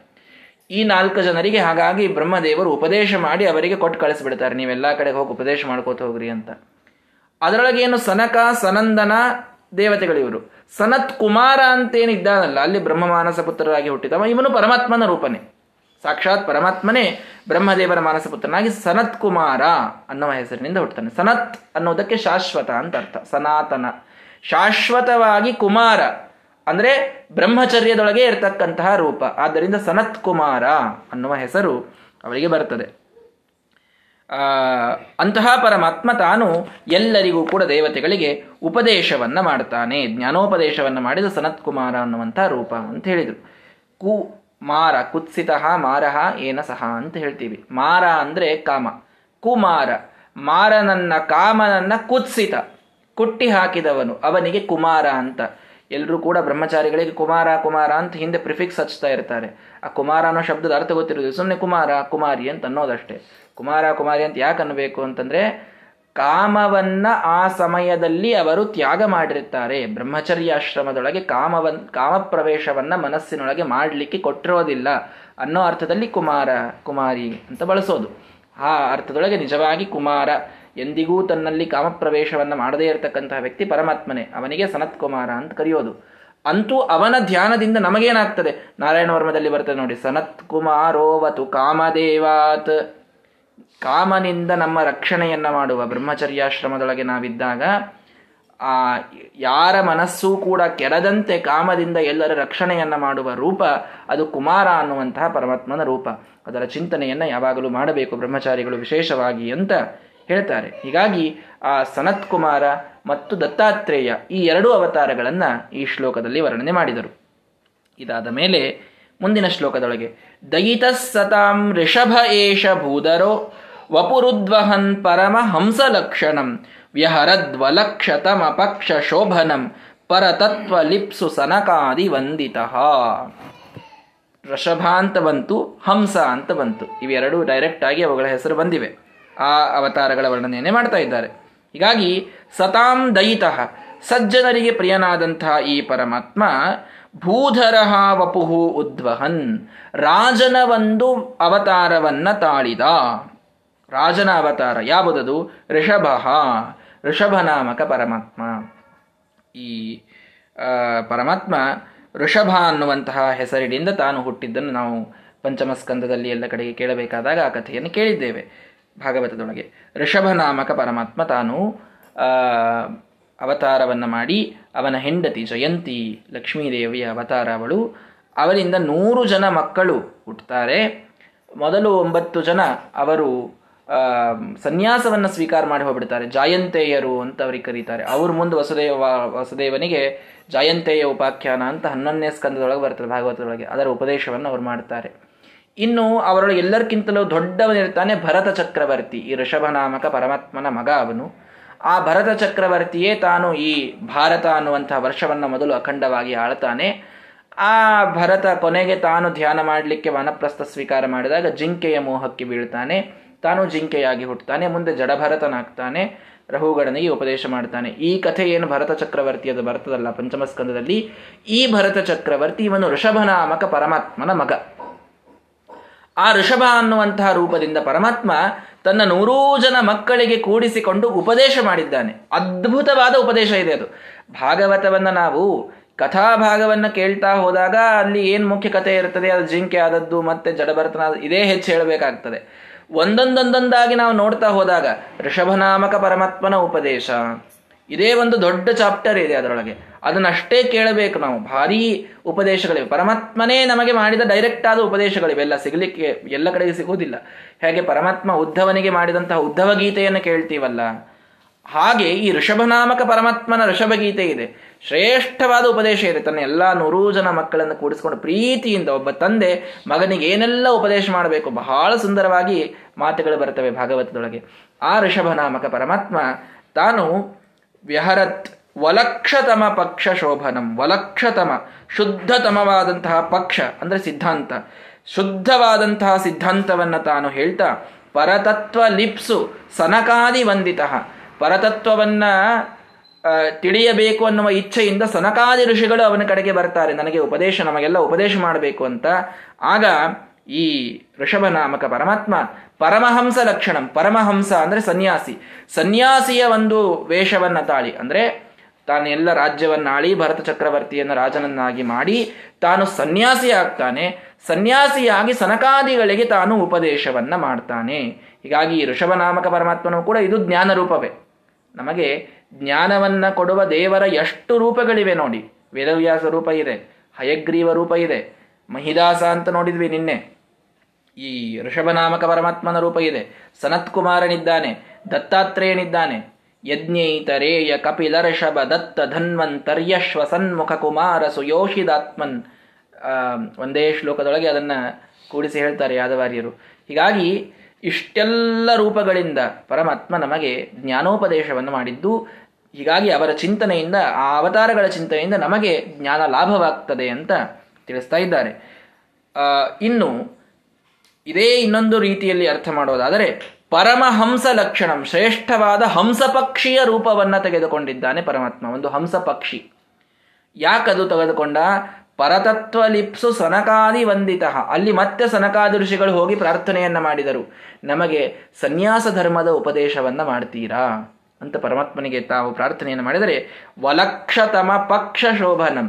ಈ 4 ಜನರಿಗೆ ಹಾಗಾಗಿ ಬ್ರಹ್ಮದೇವರು ಉಪದೇಶ ಮಾಡಿ ಅವರಿಗೆ ಕೊಟ್ಟು ಕಳಿಸ್ಬಿಡ್ತಾರೆ, ನೀವೆಲ್ಲ ಕಡೆಗೆ ಹೋಗಿ ಉಪದೇಶ ಮಾಡ್ಕೋತ ಹೋಗ್ರಿ ಅಂತ. ಅದರೊಳಗೇನು ಸನಕ ಸನಂದನ ದೇವತೆಗಳಿವರು, ಸನತ್ ಕುಮಾರ ಅಂತೇನಿದ್ದಾನಲ್ಲ ಅಲ್ಲಿ ಬ್ರಹ್ಮ ಮಾನಸ ಪುತ್ರರಾಗಿ ಹುಟ್ಟಿದವ ಇವನು ಪರಮಾತ್ಮನ ರೂಪನೇ, ಸಾಕ್ಷಾತ್ ಪರಮಾತ್ಮನೇ ಬ್ರಹ್ಮದೇವರ ಮಾನಸ ಪುತ್ರನಾಗಿ ಸನತ್ ಕುಮಾರ ಅನ್ನುವ ಹೆಸರಿನಿಂದ ಹುಟ್ಟುತ್ತಾನೆ. ಸನತ್ ಅನ್ನೋದಕ್ಕೆ ಶಾಶ್ವತ ಅಂತ ಅರ್ಥ, ಸನಾತನ, ಶಾಶ್ವತವಾಗಿ ಕುಮಾರ ಅಂದರೆ ಬ್ರಹ್ಮಚರ್ಯದೊಳಗೆ ಇರತಕ್ಕಂತಹ ರೂಪ. ಆದ್ದರಿಂದ ಸನತ್ ಕುಮಾರ ಅನ್ನುವ ಹೆಸರು ಅವರಿಗೆ ಬರ್ತದೆ. ಅಂತಹ ಪರಮಾತ್ಮ ತಾನು ಎಲ್ಲರಿಗೂ ಕೂಡ ದೇವತೆಗಳಿಗೆ ಉಪದೇಶವನ್ನು ಮಾಡ್ತಾನೆ, ಜ್ಞಾನೋಪದೇಶವನ್ನು ಮಾಡಿದ ಸನತ್ ಕುಮಾರ ಅನ್ನುವಂಥ ರೂಪ ಅಂತ ಹೇಳಿದರು. ಕುಮಾರ ಕುತ್ಸಿತ ಮಾರಹ ಏನ ಸಹ ಅಂತ ಹೇಳ್ತೀವಿ. ಮಾರ ಅಂದರೆ ಕಾಮ, ಕುಮಾರ ಮಾರನನ್ನ ಕಾಮನನ್ನ ಕುತ್ಸಿತ ಕುಟ್ಟಿ ಹಾಕಿದವನು, ಅವನಿಗೆ ಕುಮಾರ ಅಂತ. ಎಲ್ಲರೂ ಕೂಡ ಬ್ರಹ್ಮಚಾರಿಗಳಿಗೆ ಕುಮಾರ ಕುಮಾರ ಅಂತ ಹಿಂದೆ ಪ್ರಿಫಿಕ್ಸ್ ಹಚ್ತಾ ಇರ್ತಾರೆ. ಆ ಕುಮಾರ ಅನ್ನೋ ಶಬ್ದದ ಅರ್ಥ ಗೊತ್ತಿರೋದು, ಸುಮ್ಮನೆ ಕುಮಾರ ಕುಮಾರಿ ಅಂತ ಅನ್ನೋದಷ್ಟೇ. ಕುಮಾರ ಕುಮಾರಿ ಅಂತ ಯಾಕೆ ಅನ್ನಬೇಕು ಅಂತಂದರೆ ಕಾಮವನ್ನ ಆ ಸಮಯದಲ್ಲಿ ಅವರು ತ್ಯಾಗ ಮಾಡಿರ್ತಾರೆ. ಬ್ರಹ್ಮಚರ್ಯಾಶ್ರಮದೊಳಗೆ ಕಾಮಪ್ರವೇಶವನ್ನು ಮನಸ್ಸಿನೊಳಗೆ ಮಾಡಲಿಕ್ಕೆ ಕೊಟ್ಟಿರೋದಿಲ್ಲ ಅನ್ನೋ ಅರ್ಥದಲ್ಲಿ ಕುಮಾರ ಕುಮಾರಿ ಅಂತ ಬಳಸೋದು. ಆ ಅರ್ಥದೊಳಗೆ ನಿಜವಾಗಿ ಕುಮಾರ, ಎಂದಿಗೂ ತನ್ನಲ್ಲಿ ಕಾಮಪ್ರವೇಶವನ್ನು ಮಾಡದೇ ಇರತಕ್ಕಂತಹ ವ್ಯಕ್ತಿ ಪರಮಾತ್ಮನೇ, ಅವನಿಗೆ ಸನತ್ ಕುಮಾರ ಅಂತ ಕರೆಯೋದು. ಅಂತೂ ಅವನ ಧ್ಯಾನದಿಂದ ನಮಗೇನಾಗ್ತದೆ? ನಾರಾಯಣ ವರ್ಮದಲ್ಲಿ ಬರ್ತದೆ ನೋಡಿ, ಸನತ್ ಕುಮಾರೋವತು ಕಾಮದೇವಾತ್. ಕಾಮನಿಂದ ನಮ್ಮ ರಕ್ಷಣೆಯನ್ನು ಮಾಡುವ ಬ್ರಹ್ಮಚರ್ಯಾಶ್ರಮದೊಳಗೆ ನಾವಿದ್ದಾಗ ಯಾರ ಮನಸ್ಸೂ ಕೂಡ ಕೆಡದಂತೆ ಕಾಮದಿಂದ ಎಲ್ಲರ ರಕ್ಷಣೆಯನ್ನು ಮಾಡುವ ರೂಪ ಅದು ಕುಮಾರ ಅನ್ನುವಂತಹ ಪರಮಾತ್ಮನ ರೂಪ. ಅದರ ಚಿಂತನೆಯನ್ನು ಯಾವಾಗಲೂ ಮಾಡಬೇಕು ಬ್ರಹ್ಮಚಾರಿಗಳು ವಿಶೇಷವಾಗಿ ಅಂತ ಹೇಳ್ತಾರೆ. ಹೀಗಾಗಿ ಆ ಸನತ್ ಕುಮಾರ ಮತ್ತು ದತ್ತಾತ್ರೇಯ ಈ 2 ಅವತಾರಗಳನ್ನು ಈ ಶ್ಲೋಕದಲ್ಲಿ ವರ್ಣನೆ ಮಾಡಿದರು. ಇದಾದ ಮೇಲೆ ಮುಂದಿನ ಶ್ಲೋಕದೊಳಗೆ ದಯಿತ ಸತಾಂ ಋಷಭ ಏಷ ಭೂಧರೋ ವಪುರುದ್ವಹನ್ ಪರಮ ಹಂಸಲಕ್ಷಣಂ ವ್ಯಹರದ್ವಲಕ್ಷತಮ ಪಕ್ಷ ಶೋಭನಂ ಪರತತ್ವ ಲಿಪ್ಸು ಸನಕಾದಿ ವಂದಿತಃ. ಋಷಭ ಅಂತ ಬಂತು, ಹಂಸ ಅಂತ ಬಂತು. ಇವೆರಡೂ ಡೈರೆಕ್ಟ್ ಆಗಿ ಅವುಗಳ ಹೆಸರು ಬಂದಿವೆ. ಆ ಅವತಾರಗಳ ವರ್ಣನೆಯನ್ನೇ ಮಾಡ್ತಾ ಇದ್ದಾರೆ. ಹೀಗಾಗಿ ಸತಾಂ ದಯಿತಃ ಸಜ್ಜನರಿಗೆ ಪ್ರಿಯನಾದಂತಹ ಈ ಪರಮಾತ್ಮ ಭೂಧರಃ ವಪುಹು ಉದ್ವಹನ್ ರಾಜನ ಒಂದು ಅವತಾರವನ್ನ ತಾಳಿದ. ರಾಜನ ಅವತಾರ ಯಾವುದದು? ಋಷಭಃ, ಋಷಭನಾಮಕ ಪರಮಾತ್ಮ. ಈ ಪರಮಾತ್ಮ ಋಷಭ ಅನ್ನುವಂತಹ ಹೆಸರಿನಿಂದ ತಾನು ಹುಟ್ಟಿದ್ದನ್ನು ನಾವು ಪಂಚಮಸ್ಕಂದದಲ್ಲಿ ಎಲ್ಲ ಕಡೆಗೆ ಕೇಳಬೇಕಾದಾಗ ಆ ಕಥೆಯನ್ನು ಕೇಳಿದ್ದೇವೆ ಭಾಗವತದೊಳಗೆ. ಋಷಭ ನಾಮಕ ಪರಮಾತ್ಮ ತಾನು ಅವತಾರವನ್ನು ಮಾಡಿ ಅವನ ಹೆಂಡತಿ ಜಯಂತಿ ಲಕ್ಷ್ಮೀದೇವಿಯ ಅವತಾರ ಅವಳು. ಅವರಿಂದ 100 ಜನ ಮಕ್ಕಳು ಹುಟ್ಟುತ್ತಾರೆ. ಮೊದಲು 9 ಜನ ಅವರು ಸನ್ಯಾಸವನ್ನು ಸ್ವೀಕಾರ ಮಾಡಿ ಹೋಗ್ಬಿಡ್ತಾರೆ. ಜಾಯಂತೇಯರು ಅಂತ ಅವ್ರಿಗೆ ಕರೀತಾರೆ. ಅವ್ರ ಮುಂದೆ ವಸುದೇವನಿಗೆ ಜಾಯಂತೇಯ ಉಪಾಖ್ಯಾನ ಅಂತ 11ನೇ ಸ್ಕಂದದೊಳಗೆ ಬರ್ತದೆ, ಭಾಗವತದೊಳಗೆ. ಅದರ ಉಪದೇಶವನ್ನು ಅವ್ರು ಮಾಡ್ತಾರೆ. ಇನ್ನು ಅವರೊಳಗೆ ಎಲ್ಲರಿಗಿಂತಲೂ ದೊಡ್ಡವನಿರ್ತಾನೆ ಭರತ ಚಕ್ರವರ್ತಿ, ಈ ಋಷಭನಾಮಕ ಪರಮಾತ್ಮನ ಮಗ ಅವನು. ಆ ಭರತ ಚಕ್ರವರ್ತಿಯೇ ತಾನು ಈ ಭಾರತ ಅನ್ನುವಂತಹ ವರ್ಷವನ್ನು ಮೊದಲು ಅಖಂಡವಾಗಿ ಆಳ್ತಾನೆ. ಆ ಭರತ ಕೊನೆಗೆ ತಾನು ಧ್ಯಾನ ಮಾಡಲಿಕ್ಕೆ ವಾನಪ್ರಸ್ಥ ಸ್ವೀಕಾರ ಮಾಡಿದಾಗ ಜಿಂಕೆಯ ಮೋಹಕ್ಕೆ ಬೀಳ್ತಾನೆ, ತಾನು ಜಿಂಕೆಯಾಗಿ ಹುಟ್ಟುತ್ತಾನೆ, ಮುಂದೆ ಜಡಭರತನಾಗ್ತಾನೆ, ರಹುಗಡನಿಗೆ ಉಪದೇಶ ಮಾಡ್ತಾನೆ. ಈ ಕಥೆ ಏನು ಭರತ ಚಕ್ರವರ್ತಿಯದು ಬರ್ತದಲ್ಲ ಪಂಚಮಸ್ಕಂದದಲ್ಲಿ, ಈ ಭರತ ಚಕ್ರವರ್ತಿ ಇವನು ಋಷಭನಾಮಕ ಪರಮಾತ್ಮನ ಮಗ. ಆ ಋಷಭ ಅನ್ನುವಂತಹ ರೂಪದಿಂದ ಪರಮಾತ್ಮ ತನ್ನ 100 ಜನ ಮಕ್ಕಳಿಗೆ ಕೂಡಿಸಿಕೊಂಡು ಉಪದೇಶ ಮಾಡಿದ್ದಾನೆ. ಅದ್ಭುತವಾದ ಉಪದೇಶ ಇದೆ ಅದು. ಭಾಗವತವನ್ನು ನಾವು ಕಥಾಭಾಗವನ್ನು ಕೇಳ್ತಾ ಹೋದಾಗ ಅಲ್ಲಿ ಏನು ಮುಖ್ಯ ಕಥೆ ಇರ್ತದೆ, ಅದು ಜಿಂಕೆ ಆದದ್ದು ಮತ್ತು ಜಡಭರತನಾದ, ಇದೇ ಹೆಚ್ಚು ಹೇಳಬೇಕಾಗ್ತದೆ. ಒಂದೊಂದೊಂದೊಂದಾಗಿ ನಾವು ನೋಡ್ತಾ ಹೋದಾಗ ಋಷಭನಾಮಕ ಪರಮಾತ್ಮನ ಉಪದೇಶ ಇದೇ ಒಂದು ದೊಡ್ಡ ಚಾಪ್ಟರ್ ಇದೆ ಅದರೊಳಗೆ. ಅದನ್ನಷ್ಟೇ ಕೇಳಬೇಕು ನಾವು. ಭಾರೀ ಉಪದೇಶಗಳಿವೆ, ಪರಮಾತ್ಮನೇ ನಮಗೆ ಮಾಡಿದ ಡೈರೆಕ್ಟ್ ಆದ ಉಪದೇಶಗಳಿವೆಲ್ಲ. ಸಿಗಲಿಕ್ಕೆ ಎಲ್ಲ ಕಡೆಗೆ ಸಿಗೋದಿಲ್ಲ. ಹೇಗೆ ಪರಮಾತ್ಮ ಉದ್ಧವನಿಗೆ ಮಾಡಿದಂತಹ ಉದ್ಧವ ಗೀತೆಯನ್ನು ಕೇಳ್ತೀವಲ್ಲ, ಹಾಗೆ ಈ ಋಷಭನಾಮಕ ಪರಮಾತ್ಮನ ಋಷಭಗೀತೆ ಇದೆ. ಶ್ರೇಷ್ಠವಾದ ಉಪದೇಶ ಇದೆ. ತನ್ನ ಎಲ್ಲ 100 ಜನ ಮಕ್ಕಳನ್ನು ಕೂಡಿಸ್ಕೊಂಡು ಪ್ರೀತಿಯಿಂದ ಒಬ್ಬ ತಂದೆ ಮಗನಿಗೆ ಏನೆಲ್ಲ ಉಪದೇಶ ಮಾಡಬೇಕು, ಬಹಳ ಸುಂದರವಾಗಿ ಮಾತುಗಳು ಬರ್ತವೆ ಭಾಗವತದೊಳಗೆ. ಆ ಋಷಭನಾಮಕ ಪರಮಾತ್ಮ ತಾನು ವ್ಯಹರತ್ ವಲಕ್ಷತಮ ಪಕ್ಷ ಶೋಭನಂ. ವಲಕ್ಷತಮ ಶುದ್ಧತಮವಾದಂತಹ ಪಕ್ಷ ಅಂದರೆ ಸಿದ್ಧಾಂತ. ಶುದ್ಧವಾದಂತಹ ಸಿದ್ಧಾಂತವನ್ನು ತಾನು ಹೇಳ್ತಾ ಪರತತ್ವ ಲಿಪ್ಸು ಸನಕಾದಿ ವಂದಿತಃ. ಪರತತ್ವವನ್ನು ತಿಳಿಯಬೇಕು ಅನ್ನುವ ಇಚ್ಛೆಯಿಂದ ಸನಕಾದಿ ಋಷಿಗಳು ಅವನ ಕಡೆಗೆ ಬರ್ತಾರೆ, ನಮಗೆಲ್ಲ ಉಪದೇಶ ಮಾಡಬೇಕು ಅಂತ. ಆಗ ಈ ಋಷಭನಾಮಕ ಪರಮಾತ್ಮ ಪರಮಹಂಸ ಲಕ್ಷಣಂ. ಪರಮಹಂಸ ಅಂದರೆ ಸನ್ಯಾಸಿ. ಸನ್ಯಾಸಿಯ ಒಂದು ವೇಷವನ್ನು ತಾಳಿ, ಅಂದರೆ ತಾನೆಲ್ಲ ರಾಜ್ಯವನ್ನಾಳಿ ಭರತ ಚಕ್ರವರ್ತಿಯನ್ನು ರಾಜನನ್ನಾಗಿ ಮಾಡಿ ತಾನು ಸನ್ಯಾಸಿಯಾಗ್ತಾನೆ. ಸನ್ಯಾಸಿಯಾಗಿ ಸನಕಾದಿಗಳಿಗೆ ತಾನು ಉಪದೇಶವನ್ನು ಮಾಡ್ತಾನೆ. ಹೀಗಾಗಿ ಈ ಋಷಭನಾಮಕ ಪರಮಾತ್ಮನೂ ಕೂಡ ಇದು ಜ್ಞಾನ ರೂಪವೇ. ನಮಗೆ ಜ್ಞಾನವನ್ನು ಕೊಡುವ ದೇವರ ಎಷ್ಟು ರೂಪಗಳಿವೆ ನೋಡಿ. ವೇದವ್ಯಾಸ ರೂಪ ಇದೆ, ಹಯಗ್ರೀವ ರೂಪ ಇದೆ, ಮಹಿದಾಸ ಅಂತ ನೋಡಿದ್ವಿ ನಿನ್ನೆ. ಈ ಋಷಭನಾಮಕ ಪರಮಾತ್ಮನ ರೂಪ ಇದೆ. ಸನತ್ಕುಮಾರನಿದ್ದಾನೆ, ದತ್ತಾತ್ರೇಯನಿದ್ದಾನೆ. ಯಜ್ಞೈತರೇಯ ಕಪಿಲ ಋಷಭ ದತ್ತ ಧನ್ವಂತರ್ಯಶ್ವ ಸನ್ಮುಖ ಕುಮಾರ ಸುಯೋಷಿದಾತ್ಮನ್. ಒಂದೇ ಶ್ಲೋಕದೊಳಗೆ ಅದನ್ನು ಕೂಡಿಸಿ ಹೇಳ್ತಾರೆ ಯಾದವಾರ್ಯರು. ಹೀಗಾಗಿ ಇಷ್ಟೆಲ್ಲ ರೂಪಗಳಿಂದ ಪರಮಾತ್ಮ ನಮಗೆ ಜ್ಞಾನೋಪದೇಶವನ್ನು ಮಾಡಿದ್ದು. ಹೀಗಾಗಿ ಅವರ ಚಿಂತನೆಯಿಂದ, ಆ ಅವತಾರಗಳ ಚಿಂತನೆಯಿಂದ ನಮಗೆ ಜ್ಞಾನ ಲಾಭವಾಗ್ತದೆ ಅಂತ ತಿಳಿಸ್ತಾ ಇದ್ದಾರೆ. ಇನ್ನು ಇದೇ ಇನ್ನೊಂದು ರೀತಿಯಲ್ಲಿ ಅರ್ಥ ಮಾಡೋದಾದರೆ ಪರಮಹಂಸ ಲಕ್ಷಣಂ, ಶ್ರೇಷ್ಠವಾದ ಹಂಸ ಪಕ್ಷಿಯ ರೂಪವನ್ನು ತೆಗೆದುಕೊಂಡಿದ್ದಾನೆ ಪರಮಾತ್ಮ. ಒಂದು ಹಂಸ ಪಕ್ಷಿ ಯಾಕದು ತೆಗೆದುಕೊಂಡ? ಪರತತ್ವ ಲಿಪ್ಸು ಸನಕಾದಿ ವಂದಿತ. ಅಲ್ಲಿ ಮತ್ತೆ ಸನಕಾದಿ ಋಷಿಗಳು ಹೋಗಿ ಪ್ರಾರ್ಥನೆಯನ್ನು ಮಾಡಿದರು, ನಮಗೆ ಸನ್ಯಾಸ ಧರ್ಮದ ಉಪದೇಶವನ್ನು ಮಾಡ್ತೀರಾ ಅಂತ ಪರಮಾತ್ಮನಿಗೆ ತಾವು ಪ್ರಾರ್ಥನೆಯನ್ನು ಮಾಡಿದರೆ ವಲಕ್ಷತಮ ಪಕ್ಷ ಶೋಭನಂ.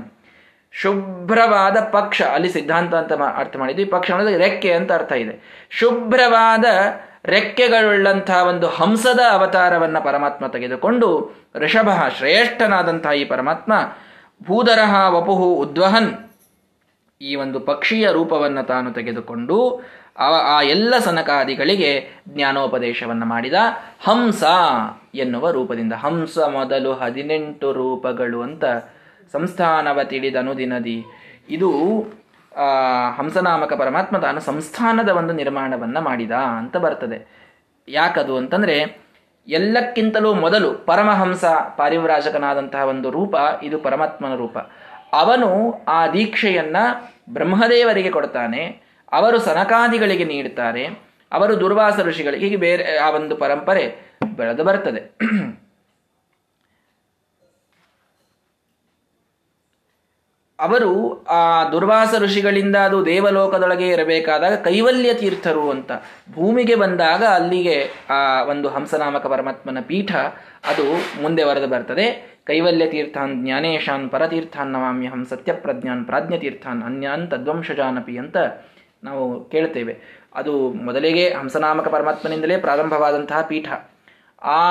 ಶುಭ್ರವಾದ ಪಕ್ಷ, ಅಲ್ಲಿ ಸಿದ್ಧಾಂತ ಅಂತ ಅರ್ಥ ಮಾಡಿದ್ವಿ. ಪಕ್ಷ ಅನ್ನೋದು ರೆಕ್ಕೆ ಅಂತ ಅರ್ಥ ಇದೆ. ಶುಭ್ರವಾದ ರೆಕ್ಕೆಗಳುಳ್ಳಂತಹ ಒಂದು ಹಂಸದ ಅವತಾರವನ್ನು ಪರಮಾತ್ಮ ತೆಗೆದುಕೊಂಡು ಋಷಭ ಶ್ರೇಷ್ಠನಾದಂತಹ ಈ ಪರಮಾತ್ಮ ಭೂಧರಃ ವಪುಹು ಉದ್ವಹನ್, ಈ ಒಂದು ಪಕ್ಷಿಯ ರೂಪವನ್ನು ತಾನು ತೆಗೆದುಕೊಂಡು ಆ ಎಲ್ಲ ಸನಕಾದಿಗಳಿಗೆ ಜ್ಞಾನೋಪದೇಶವನ್ನು ಮಾಡಿದ. ಹಂಸ ಎನ್ನುವ ರೂಪದಿಂದ, ಹಂಸ ಮೊದಲು 18 ರೂಪಗಳು ಅಂತ ಸಂಸ್ಥಾನವ ತಿಳಿದನು ದಿನದಿ. ಇದು ಹಂಸನಾಮಕ ಪರಮಾತ್ಮ ತಾನು ಸಂಸ್ಥಾನದ ಒಂದು ನಿರ್ಮಾಣವನ್ನು ಮಾಡಿದ ಅಂತ ಬರ್ತದೆ. ಯಾಕದು ಅಂತಂದರೆ, ಎಲ್ಲಕ್ಕಿಂತಲೂ ಮೊದಲು ಪರಮಹಂಸ ಪಾರಿವ್ರಾಜಕನಾದಂತಹ ಒಂದು ರೂಪ, ಇದು ಪರಮಾತ್ಮನ ರೂಪ. ಅವನು ಆ ದೀಕ್ಷೆಯನ್ನು ಬ್ರಹ್ಮದೇವರಿಗೆ ಕೊಡ್ತಾನೆ, ಅವರು ಸನಕಾದಿಗಳಿಗೆ ನೀಡ್ತಾರೆ, ಅವರು ದುರ್ವಾಸ ಋಷಿಗಳಿಗೆ, ಹೀಗೆ ಬೇರೆ ಆ ಒಂದು ಪರಂಪರೆ ಬೆಳೆದು ಬರ್ತದೆ. ಅವರು ಆ ದುರ್ವಾಸ ಋಷಿಗಳಿಂದ ಅದು ದೇವಲೋಕದೊಳಗೆ ಇರಬೇಕಾದಾಗ ಕೈವಲ್ಯ ತೀರ್ಥರು ಅಂತ ಭೂಮಿಗೆ ಬಂದಾಗ ಅಲ್ಲಿಗೆ ಆ ಒಂದು ಹಂಸನಾಮಕ ಪರಮಾತ್ಮನ ಪೀಠ ಅದು ಮುಂದೆ ವರೆದು ಬರ್ತದೆ. ಕೈವಲ್ಯ ತೀರ್ಥಾನ್ ಜ್ಞಾನೇಶಾನ್ ಪರತೀರ್ಥಾನ್ ನಮಾಮ್ಯಹಂ ಸತ್ಯ ಪ್ರಜ್ಞಾನ್ ಪ್ರಾಜ್ಞತೀರ್ಥಾನ್ ಅನ್ಯಾನ್ ತದ್ವಂಶಜಾನಪಿ ಅಂತ ನಾವು ಕೇಳ್ತೇವೆ. ಅದು ಮೊದಲಿಗೆ ಹಂಸನಾಮಕ ಪರಮಾತ್ಮನಿಂದಲೇ ಪ್ರಾರಂಭವಾದಂತಹ ಪೀಠ. ಆ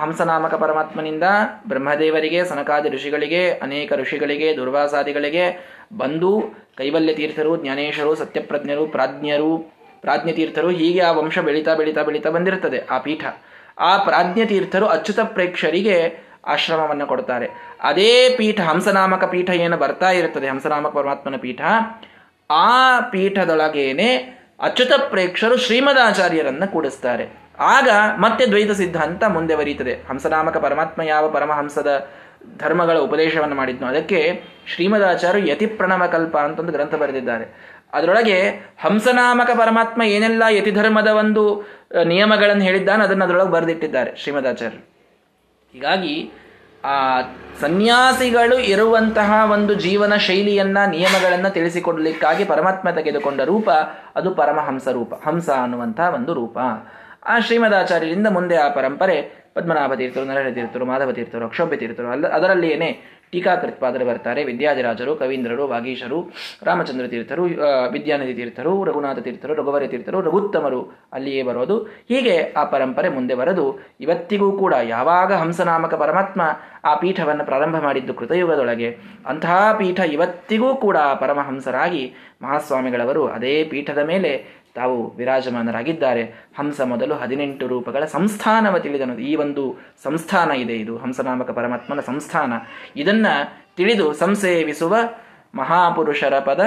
ಹಂಸನಾಮಕ ಪರಮಾತ್ಮನಿಂದ ಬ್ರಹ್ಮದೇವರಿಗೆ, ಸನಕಾದಿ ಋಷಿಗಳಿಗೆ, ಅನೇಕ ಋಷಿಗಳಿಗೆ, ದುರ್ವಾಸಾದಿಗಳಿಗೆ ಬಂದು ಕೈವಲ್ಯ ತೀರ್ಥರು, ಜ್ಞಾನೇಶರು, ಸತ್ಯಪ್ರಜ್ಞರು, ಪ್ರಾಜ್ಞತೀರ್ಥರು, ಹೀಗೆ ಆ ವಂಶ ಬೆಳೀತಾ ಬೆಳೀತಾ ಬೆಳೀತಾ ಬಂದಿರ್ತದೆ ಆ ಪೀಠ. ಆ ಪ್ರಾಜ್ಞತೀರ್ಥರು ಅಚ್ಯುತ ಪ್ರೇಕ್ಷರಿಗೆ ಆಶ್ರಮವನ್ನು ಕೊಡ್ತಾರೆ. ಅದೇ ಪೀಠ, ಹಂಸನಾಮಕ ಪೀಠ ಏನು ಬರ್ತಾ ಇರ್ತದೆ, ಹಂಸನಾಮಕ ಪರಮಾತ್ಮನ ಪೀಠ, ಆ ಪೀಠದೊಳಗೇನೆ ಅಚ್ಯುತ ಪ್ರೇಕ್ಷರು ಶ್ರೀಮದಾಚಾರ್ಯರನ್ನು ಕೂಡಿಸ್ತಾರೆ. ಆಗ ಮತ್ತೆ ದ್ವೈತ ಸಿದ್ಧಾಂತ ಮುಂದೆ ಬರೀತದೆ. ಹಂಸನಾಮಕ ಪರಮಾತ್ಮ ಯಾವ ಪರಮಹಂಸದ ಧರ್ಮಗಳ ಉಪದೇಶವನ್ನು ಮಾಡಿದ್ನೋ ಅದಕ್ಕೆ ಶ್ರೀಮದಾಚಾರ್ಯರು ಯತಿಪ್ರಣವಕಲ್ಪ ಅಂತೊಂದು ಗ್ರಂಥ ಬರೆದಿದ್ದಾರೆ. ಅದರೊಳಗೆ ಹಂಸನಾಮಕ ಪರಮಾತ್ಮ ಏನೆಲ್ಲ ಯತಿಧರ್ಮದ ಒಂದು ನಿಯಮಗಳನ್ನು ಹೇಳಿದ್ದಾನೆ ಅದನ್ನು ಅದರೊಳಗೆ ಬರೆದಿಟ್ಟಿದ್ದಾರೆ ಶ್ರೀಮದಾಚಾರ್ಯರು. ಹೀಗಾಗಿ ಆ ಸನ್ಯಾಸಿಗಳು ಇರುವಂತಹ ಒಂದು ಜೀವನ ಶೈಲಿಯನ್ನು, ನಿಯಮಗಳನ್ನು ತಿಳಿಸಿಕೊಡಲಿಕ್ಕಾಗಿ ಪರಮಾತ್ಮ ತೆಗೆದುಕೊಂಡ ರೂಪ ಅದು ಪರಮಹಂಸ ರೂಪ, ಹಂಸ ಅನ್ನುವಂತಹ ಒಂದು ರೂಪ. ಆ ಶ್ರೀಮದಾಚಾರ್ಯರಿಂದ ಮುಂದೆ ಆ ಪರಂಪರೆ ಪದ್ಮನಾಭ ತೀರ್ಥರು, ನರಹರಿ ತೀರ್ಥರು, ಮಾಧವ ತೀರ್ಥರು, ಅಕ್ಷೋಭ್ಯ ತೀರ್ಥರು, ಅದರಲ್ಲಿಯೇ ಟೀಕಾಕೃತ್ಪಾದರು ಬರ್ತಾರೆ. ವಿದ್ಯಾಧಿರಾಜರು, ಕವೀಂದ್ರರು, ವಾಗೀಶರು, ರಾಮಚಂದ್ರ ತೀರ್ಥರು, ವಿದ್ಯಾನಿಧಿ ತೀರ್ಥರು, ರಘುನಾಥ ತೀರ್ಥರು, ರಘುವರ ತೀರ್ಥರು, ರಘುತ್ತಮರು ಅಲ್ಲಿಯೇ ಬರೋದು. ಹೀಗೆ ಆ ಪರಂಪರೆ ಮುಂದೆ ಬರೆದು ಇವತ್ತಿಗೂ ಕೂಡ ಯಾವಾಗ ಹಂಸನಾಮಕ ಪರಮಾತ್ಮ ಆ ಪೀಠವನ್ನು ಪ್ರಾರಂಭ ಮಾಡಿದ್ದು ಕೃತಯುಗದೊಳಗೆ, ಅಂತಹ ಪೀಠ ಇವತ್ತಿಗೂ ಕೂಡ ಪರಮಹಂಸರಾಗಿ ಮಹಾಸ್ವಾಮಿಗಳವರು ಅದೇ ಪೀಠದ ಮೇಲೆ ತಾವು ವಿರಾಜಮಾನರಾಗಿದ್ದಾರೆ. ಹಂಸ ಮೊದಲು 18 ರೂಪಗಳ ಸಂಸ್ಥಾನವ ತಿಳಿದನು. ಈ ಒಂದು ಸಂಸ್ಥಾನ ಇದೆ, ಇದು ಹಂಸನಾಮಕ ಪರಮಾತ್ಮನ ಸಂಸ್ಥಾನ. ಇದನ್ನು ತಿಳಿದು ಸಂಸೇವಿಸುವ ಮಹಾಪುರುಷರ ಪದ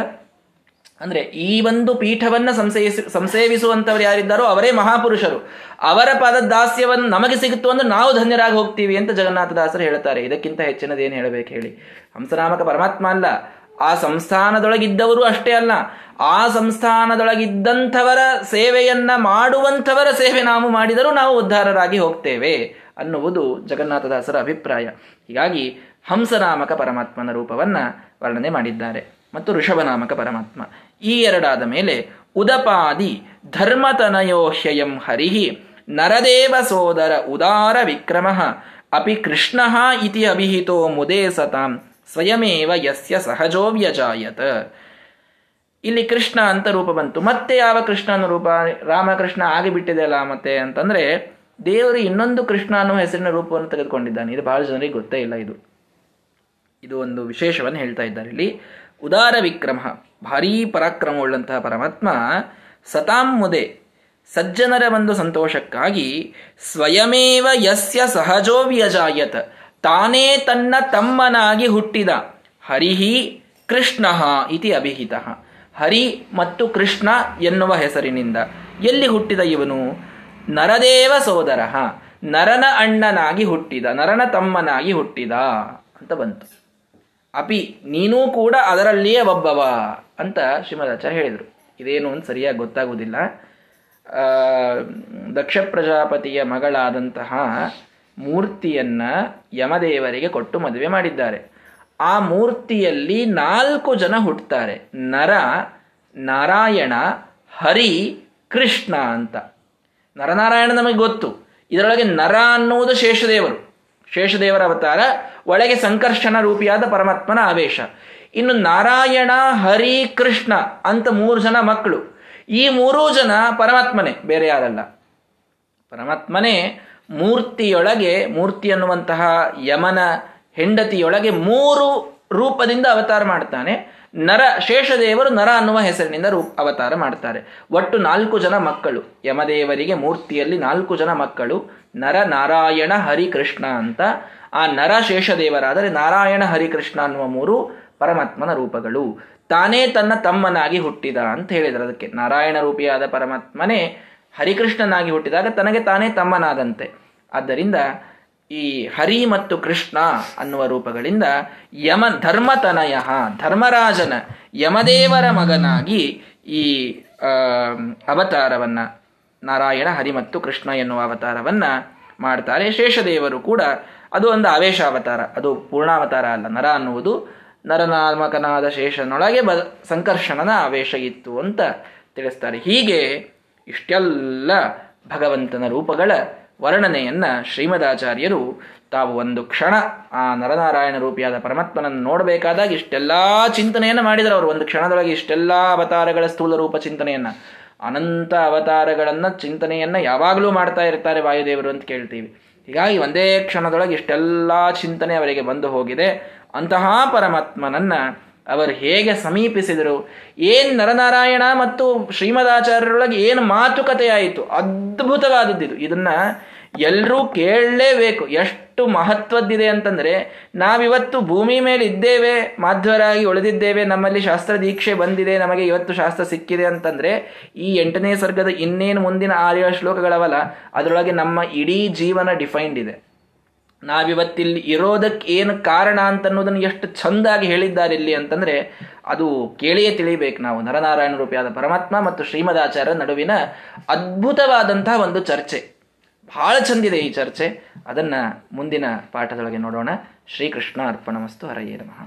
ಅಂದರೆ ಈ ಒಂದು ಪೀಠವನ್ನು ಸಂಸೇವಿಸುವಂಥವ್ರು ಯಾರಿದ್ದಾರೋ ಅವರೇ ಮಹಾಪುರುಷರು. ಅವರ ಪದ ದಾಸ್ಯವನ್ನು ನಮಗೆ ಸಿಗುತ್ತೋ ಅಂದ್ರೆ ನಾವು ಧನ್ಯರಾಗಿ ಹೋಗ್ತೀವಿ ಅಂತ ಜಗನ್ನಾಥದಾಸರು ಹೇಳ್ತಾರೆ. ಇದಕ್ಕಿಂತ ಹೆಚ್ಚಿನದೇನು ಹೇಳಬೇಕು ಹೇಳಿ. ಹಂಸನಾಮಕ ಪರಮಾತ್ಮ ಅಲ್ಲ, ಆ ಸಂಸ್ಥಾನದೊಳಗಿದ್ದವರು ಅಷ್ಟೇ ಅಲ್ಲ, ಆ ಸಂಸ್ಥಾನದೊಳಗಿದ್ದಂಥವರ ಸೇವೆಯನ್ನ ಮಾಡುವಂಥವರ ಸೇವೆ ನಾವು ಮಾಡಿದರೂ ನಾವು ಉದ್ಧಾರರಾಗಿ ಹೋಗ್ತೇವೆ ಅನ್ನುವುದು ಜಗನ್ನಾಥದಾಸರ ಅಭಿಪ್ರಾಯ. ಹೀಗಾಗಿ ಹಂಸನಾಮಕ ಪರಮಾತ್ಮನ ರೂಪವನ್ನು ವರ್ಣನೆ ಮಾಡಿದ್ದಾರೆ. ಮತ್ತು ಋಷಭನಾಮಕ ಪರಮಾತ್ಮ ಈ ಎರಡಾದ ಮೇಲೆ ಉದಪಾದಿ ಧರ್ಮತನಯೋಹ್ಯಯಂ ಹರಿಹಿ ನರದೇವ ಸೋದರ ಉದಾರ ವಿಕ್ರಮಃ ಅಪಿ ಕೃಷ್ಣಃ ಇತಿ ಅಭಿಹಿತೋ ಮುದೇ ಸತಾಂ ಸ್ವಯಮೇವ ಯಸ್ಯ ಸಹಜೋ ವ್ಯಜಾಯತ. ಇಲ್ಲಿ ಕೃಷ್ಣ ಅಂತ ರೂಪ ಬಂತು. ಮತ್ತೆ ಯಾವ ಕೃಷ್ಣನ ರೂಪ? ರಾಮಕೃಷ್ಣ ಆಗಿಬಿಟ್ಟಿದೆಯಲ್ಲ ಮತ್ತೆ ಅಂತಂದ್ರೆ ದೇವರು ಇನ್ನೊಂದು ಕೃಷ್ಣ ಅನ್ನೋ ಹೆಸರಿನ ರೂಪವನ್ನು ತೆಗೆದುಕೊಂಡಿದ್ದಾನೆ. ಇದು ಬಹಳ ಜನರಿಗೆ ಗೊತ್ತೇ ಇಲ್ಲ. ಇದು ಇದು ಒಂದು ವಿಶೇಷವನ್ನು ಹೇಳ್ತಾ ಇದ್ದಾರೆ ಇಲ್ಲಿ. ಉದಾರ ವಿಕ್ರಮ, ಭಾರೀ ಪರಾಕ್ರಮವುಳ್ಳಂತಹ ಪರಮಾತ್ಮ, ಸತಾಂ ಮುದೆ, ಸಜ್ಜನರ ಒಂದು ಸಂತೋಷಕ್ಕಾಗಿ, ಸ್ವಯಮೇವ ಯಸ್ಯ ಸಹಜೋ ವ್ಯಜಾಯತ, ತಾನೇ ತನ್ನ ತಮ್ಮನಾಗಿ ಹುಟ್ಟಿದ, ಹರಿಹಿ ಕೃಷ್ಣ ಇತಿ ಅಭಿಹಿತ, ಹರಿ ಮತ್ತು ಕೃಷ್ಣ ಎನ್ನುವ ಹೆಸರಿನಿಂದ. ಎಲ್ಲಿ ಹುಟ್ಟಿದ ಇವನು? ನರದೇವ ಸೋದರ, ನರನ ಅಣ್ಣನಾಗಿ ಹುಟ್ಟಿದ, ನರನ ತಮ್ಮನಾಗಿ ಹುಟ್ಟಿದ ಅಂತ ಬಂತು. ಅಪಿ, ನೀನೂ ಕೂಡ ಅದರಲ್ಲಿಯೇ ಒಬ್ಬವ ಅಂತ ಶ್ರೀಮದಾಚಾರ್ಯ ಹೇಳಿದರು. ಇದೇನು ಅಂತ ಸರಿಯಾಗಿ ಗೊತ್ತಾಗುವುದಿಲ್ಲ. ದಕ್ಷ ಪ್ರಜಾಪತಿಯ ಮಗಳಾದಂತಹ ಮೂರ್ತಿಯನ್ನ ಯಮದೇವರಿಗೆ ಕೊಟ್ಟು ಮದುವೆ ಮಾಡಿದ್ದಾರೆ. ಆ ಮೂರ್ತಿಯಲ್ಲಿ 4 ಜನ ಹುಟ್ಟುತ್ತಾರೆ: ನರ, ನಾರಾಯಣ, ಹರಿ, ಕೃಷ್ಣ ಅಂತ. ನರನಾರಾಯಣ ನಮಗೆ ಗೊತ್ತು. ಇದರೊಳಗೆ ನರ ಅನ್ನುವುದು ಶೇಷದೇವರು, ಶೇಷದೇವರ ಅವತಾರ. ಒಳಗೆ ಸಂಕರ್ಷಣ ರೂಪಿಯಾದ ಪರಮಾತ್ಮನ ಆವೇಶ. ಇನ್ನು ನಾರಾಯಣ, ಹರಿ, ಕೃಷ್ಣ ಅಂತ 3 ಜನ ಮಕ್ಕಳು. ಈ 3 ಜನ ಪರಮಾತ್ಮನೇ, ಬೇರೆ ಯಾರಲ್ಲ, ಪರಮಾತ್ಮನೇ. ಮೂರ್ತಿಯೊಳಗೆ, ಮೂರ್ತಿ ಅನ್ನುವಂತಹ ಯಮನ ಹೆಂಡತಿಯೊಳಗೆ 3 ರೂಪದಿಂದ ಅವತಾರ ಮಾಡ್ತಾನೆ. ನರ, ಶೇಷದೇವರು ನರ ಅನ್ನುವ ಹೆಸರಿನಿಂದ ಅವತಾರ ಮಾಡ್ತಾರೆ. ಒಟ್ಟು 4 ಜನ ಮಕ್ಕಳು ಯಮದೇವರಿಗೆ. ಮೂರ್ತಿಯಲ್ಲಿ 4 ಜನ ಮಕ್ಕಳು: ನರ, ನಾರಾಯಣ, ಹರಿಕೃಷ್ಣ ಅಂತ. ಆ ನರ ಶೇಷದೇವರಾದರೆ ನಾರಾಯಣ, ಹರಿಕೃಷ್ಣ ಅನ್ನುವ 3 ಪರಮಾತ್ಮನ ರೂಪಗಳು. ತಾನೇ ತನ್ನ ತಮ್ಮನಾಗಿ ಹುಟ್ಟಿದ ಅಂತ ಹೇಳಿದರು. ಅದಕ್ಕೆ ನಾರಾಯಣ ರೂಪಿಯಾದ ಪರಮಾತ್ಮನೇ ಹರಿಕೃಷ್ಣನಾಗಿ ಹುಟ್ಟಿದಾಗ ತನಗೆ ತಾನೇ ತಮ್ಮನಾದಂತೆ. ಆದ್ದರಿಂದ ಈ ಹರಿ ಮತ್ತು ಕೃಷ್ಣ ಅನ್ನುವ ರೂಪಗಳಿಂದ ಯಮ ಧರ್ಮತನಯ, ಧರ್ಮರಾಜನ, ಯಮದೇವರ ಮಗನಾಗಿ ಈ ಅವತಾರವನ್ನು, ನಾರಾಯಣ, ಹರಿ ಮತ್ತು ಕೃಷ್ಣ ಎನ್ನುವ ಅವತಾರವನ್ನು ಮಾಡ್ತಾರೆ. ಶೇಷದೇವರು ಕೂಡ ಅದು ಒಂದು ಆವೇಶ ಅವತಾರ, ಅದು ಪೂರ್ಣಾವತಾರ ಅಲ್ಲ. ನರ ಅನ್ನುವುದು ನರನಾಮಕನಾದ ಶೇಷನೊಳಗೆ ಸಂಕರ್ಷಣನ ಆವೇಶ ಇತ್ತು ಅಂತ ತಿಳಿಸ್ತಾರೆ. ಹೀಗೆ ಇಷ್ಟೆಲ್ಲ ಭಗವಂತನ ರೂಪಗಳ ವರ್ಣನೆಯನ್ನು ಶ್ರೀಮದಾಚಾರ್ಯರು ತಾವು ಒಂದು ಕ್ಷಣ ಆ ನರನಾರಾಯಣ ರೂಪಿಯಾದ ಪರಮಾತ್ಮನನ್ನು ನೋಡಬೇಕಾದಾಗ ಇಷ್ಟೆಲ್ಲ ಚಿಂತನೆಯನ್ನು ಮಾಡಿದರು. ಅವರು ಒಂದು ಕ್ಷಣದೊಳಗೆ ಇಷ್ಟೆಲ್ಲ ಅವತಾರಗಳ ಸ್ಥೂಲ ರೂಪ ಚಿಂತನೆಯನ್ನು, ಅನಂತ ಅವತಾರಗಳನ್ನು ಚಿಂತನೆಯನ್ನು ಯಾವಾಗಲೂ ಮಾಡ್ತಾ ಇರ್ತಾರೆ ವಾಯುದೇವರು ಅಂತ ಕೇಳ್ತೀವಿ. ಹೀಗಾಗಿ ಒಂದೇ ಕ್ಷಣದೊಳಗೆ ಇಷ್ಟೆಲ್ಲ ಚಿಂತನೆ ಅವರಿಗೆ ಬಂದು ಹೋಗಿದೆ. ಅಂತಹ ಪರಮಾತ್ಮನನ್ನು ಅವರು ಹೇಗೆ ಸಮೀಪಿಸಿದರು, ಏನು ನರನಾರಾಯಣ ಮತ್ತು ಶ್ರೀಮದಾಚಾರ್ಯರೊಳಗೆ ಏನು ಮಾತುಕತೆಯಾಯಿತು, ಅದ್ಭುತವಾದದ್ದಿದು. ಇದನ್ನು ಎಲ್ಲರೂ ಕೇಳಲೇಬೇಕು. ಎಷ್ಟು ಮಹತ್ವದ್ದಿದೆ ಅಂತಂದರೆ, ನಾವಿವತ್ತು ಭೂಮಿ ಮೇಲೆ ಇದ್ದೇವೆ, ಮಾಧ್ವರಾಗಿ ಉಳಿದಿದ್ದೇವೆ, ನಮ್ಮಲ್ಲಿ ಶಾಸ್ತ್ರ ದೀಕ್ಷೆ ಬಂದಿದೆ, ನಮಗೆ ಇವತ್ತು ಶಾಸ್ತ್ರ ಸಿಕ್ಕಿದೆ ಅಂತಂದರೆ, ಈ 8ನೇ ಸರ್ಗದ ಇನ್ನೇನು ಮುಂದಿನ 6 ಶ್ಲೋಕಗಳವಲ್ಲ, ಅದರೊಳಗೆ ನಮ್ಮ ಇಡೀ ಜೀವನ ಡಿಫೈನ್ಡ್ ಇದೆ. ನಾವಿವತ್ತಿಲ್ಲಿ ಇರೋದಕ್ಕೆ ಏನು ಕಾರಣ ಅಂತನ್ನೋದನ್ನು ಎಷ್ಟು ಚೆಂದಾಗಿ ಹೇಳಿದ್ದಾರೆ ಇಲ್ಲಿ ಅಂತಂದರೆ, ಅದು ಕೇಳಿಯೇ ತಿಳಿಬೇಕು ನಾವು. ನರನಾರಾಯಣ ರೂಪಿಯಾದ ಪರಮಾತ್ಮ ಮತ್ತು ಶ್ರೀಮದಾಚಾರ್ಯರ ನಡುವಿನ ಅದ್ಭುತವಾದಂತಹ ಒಂದು ಚರ್ಚೆ. ಬಹಳ ಚೆಂದಿದೆ ಈ ಚರ್ಚೆ. ಅದನ್ನು ಮುಂದಿನ ಪಾಠದೊಳಗೆ ನೋಡೋಣ. ಶ್ರೀಕೃಷ್ಣ ಅರ್ಪಣಮಸ್ತು. ಹರಯೇ ನಮಃ.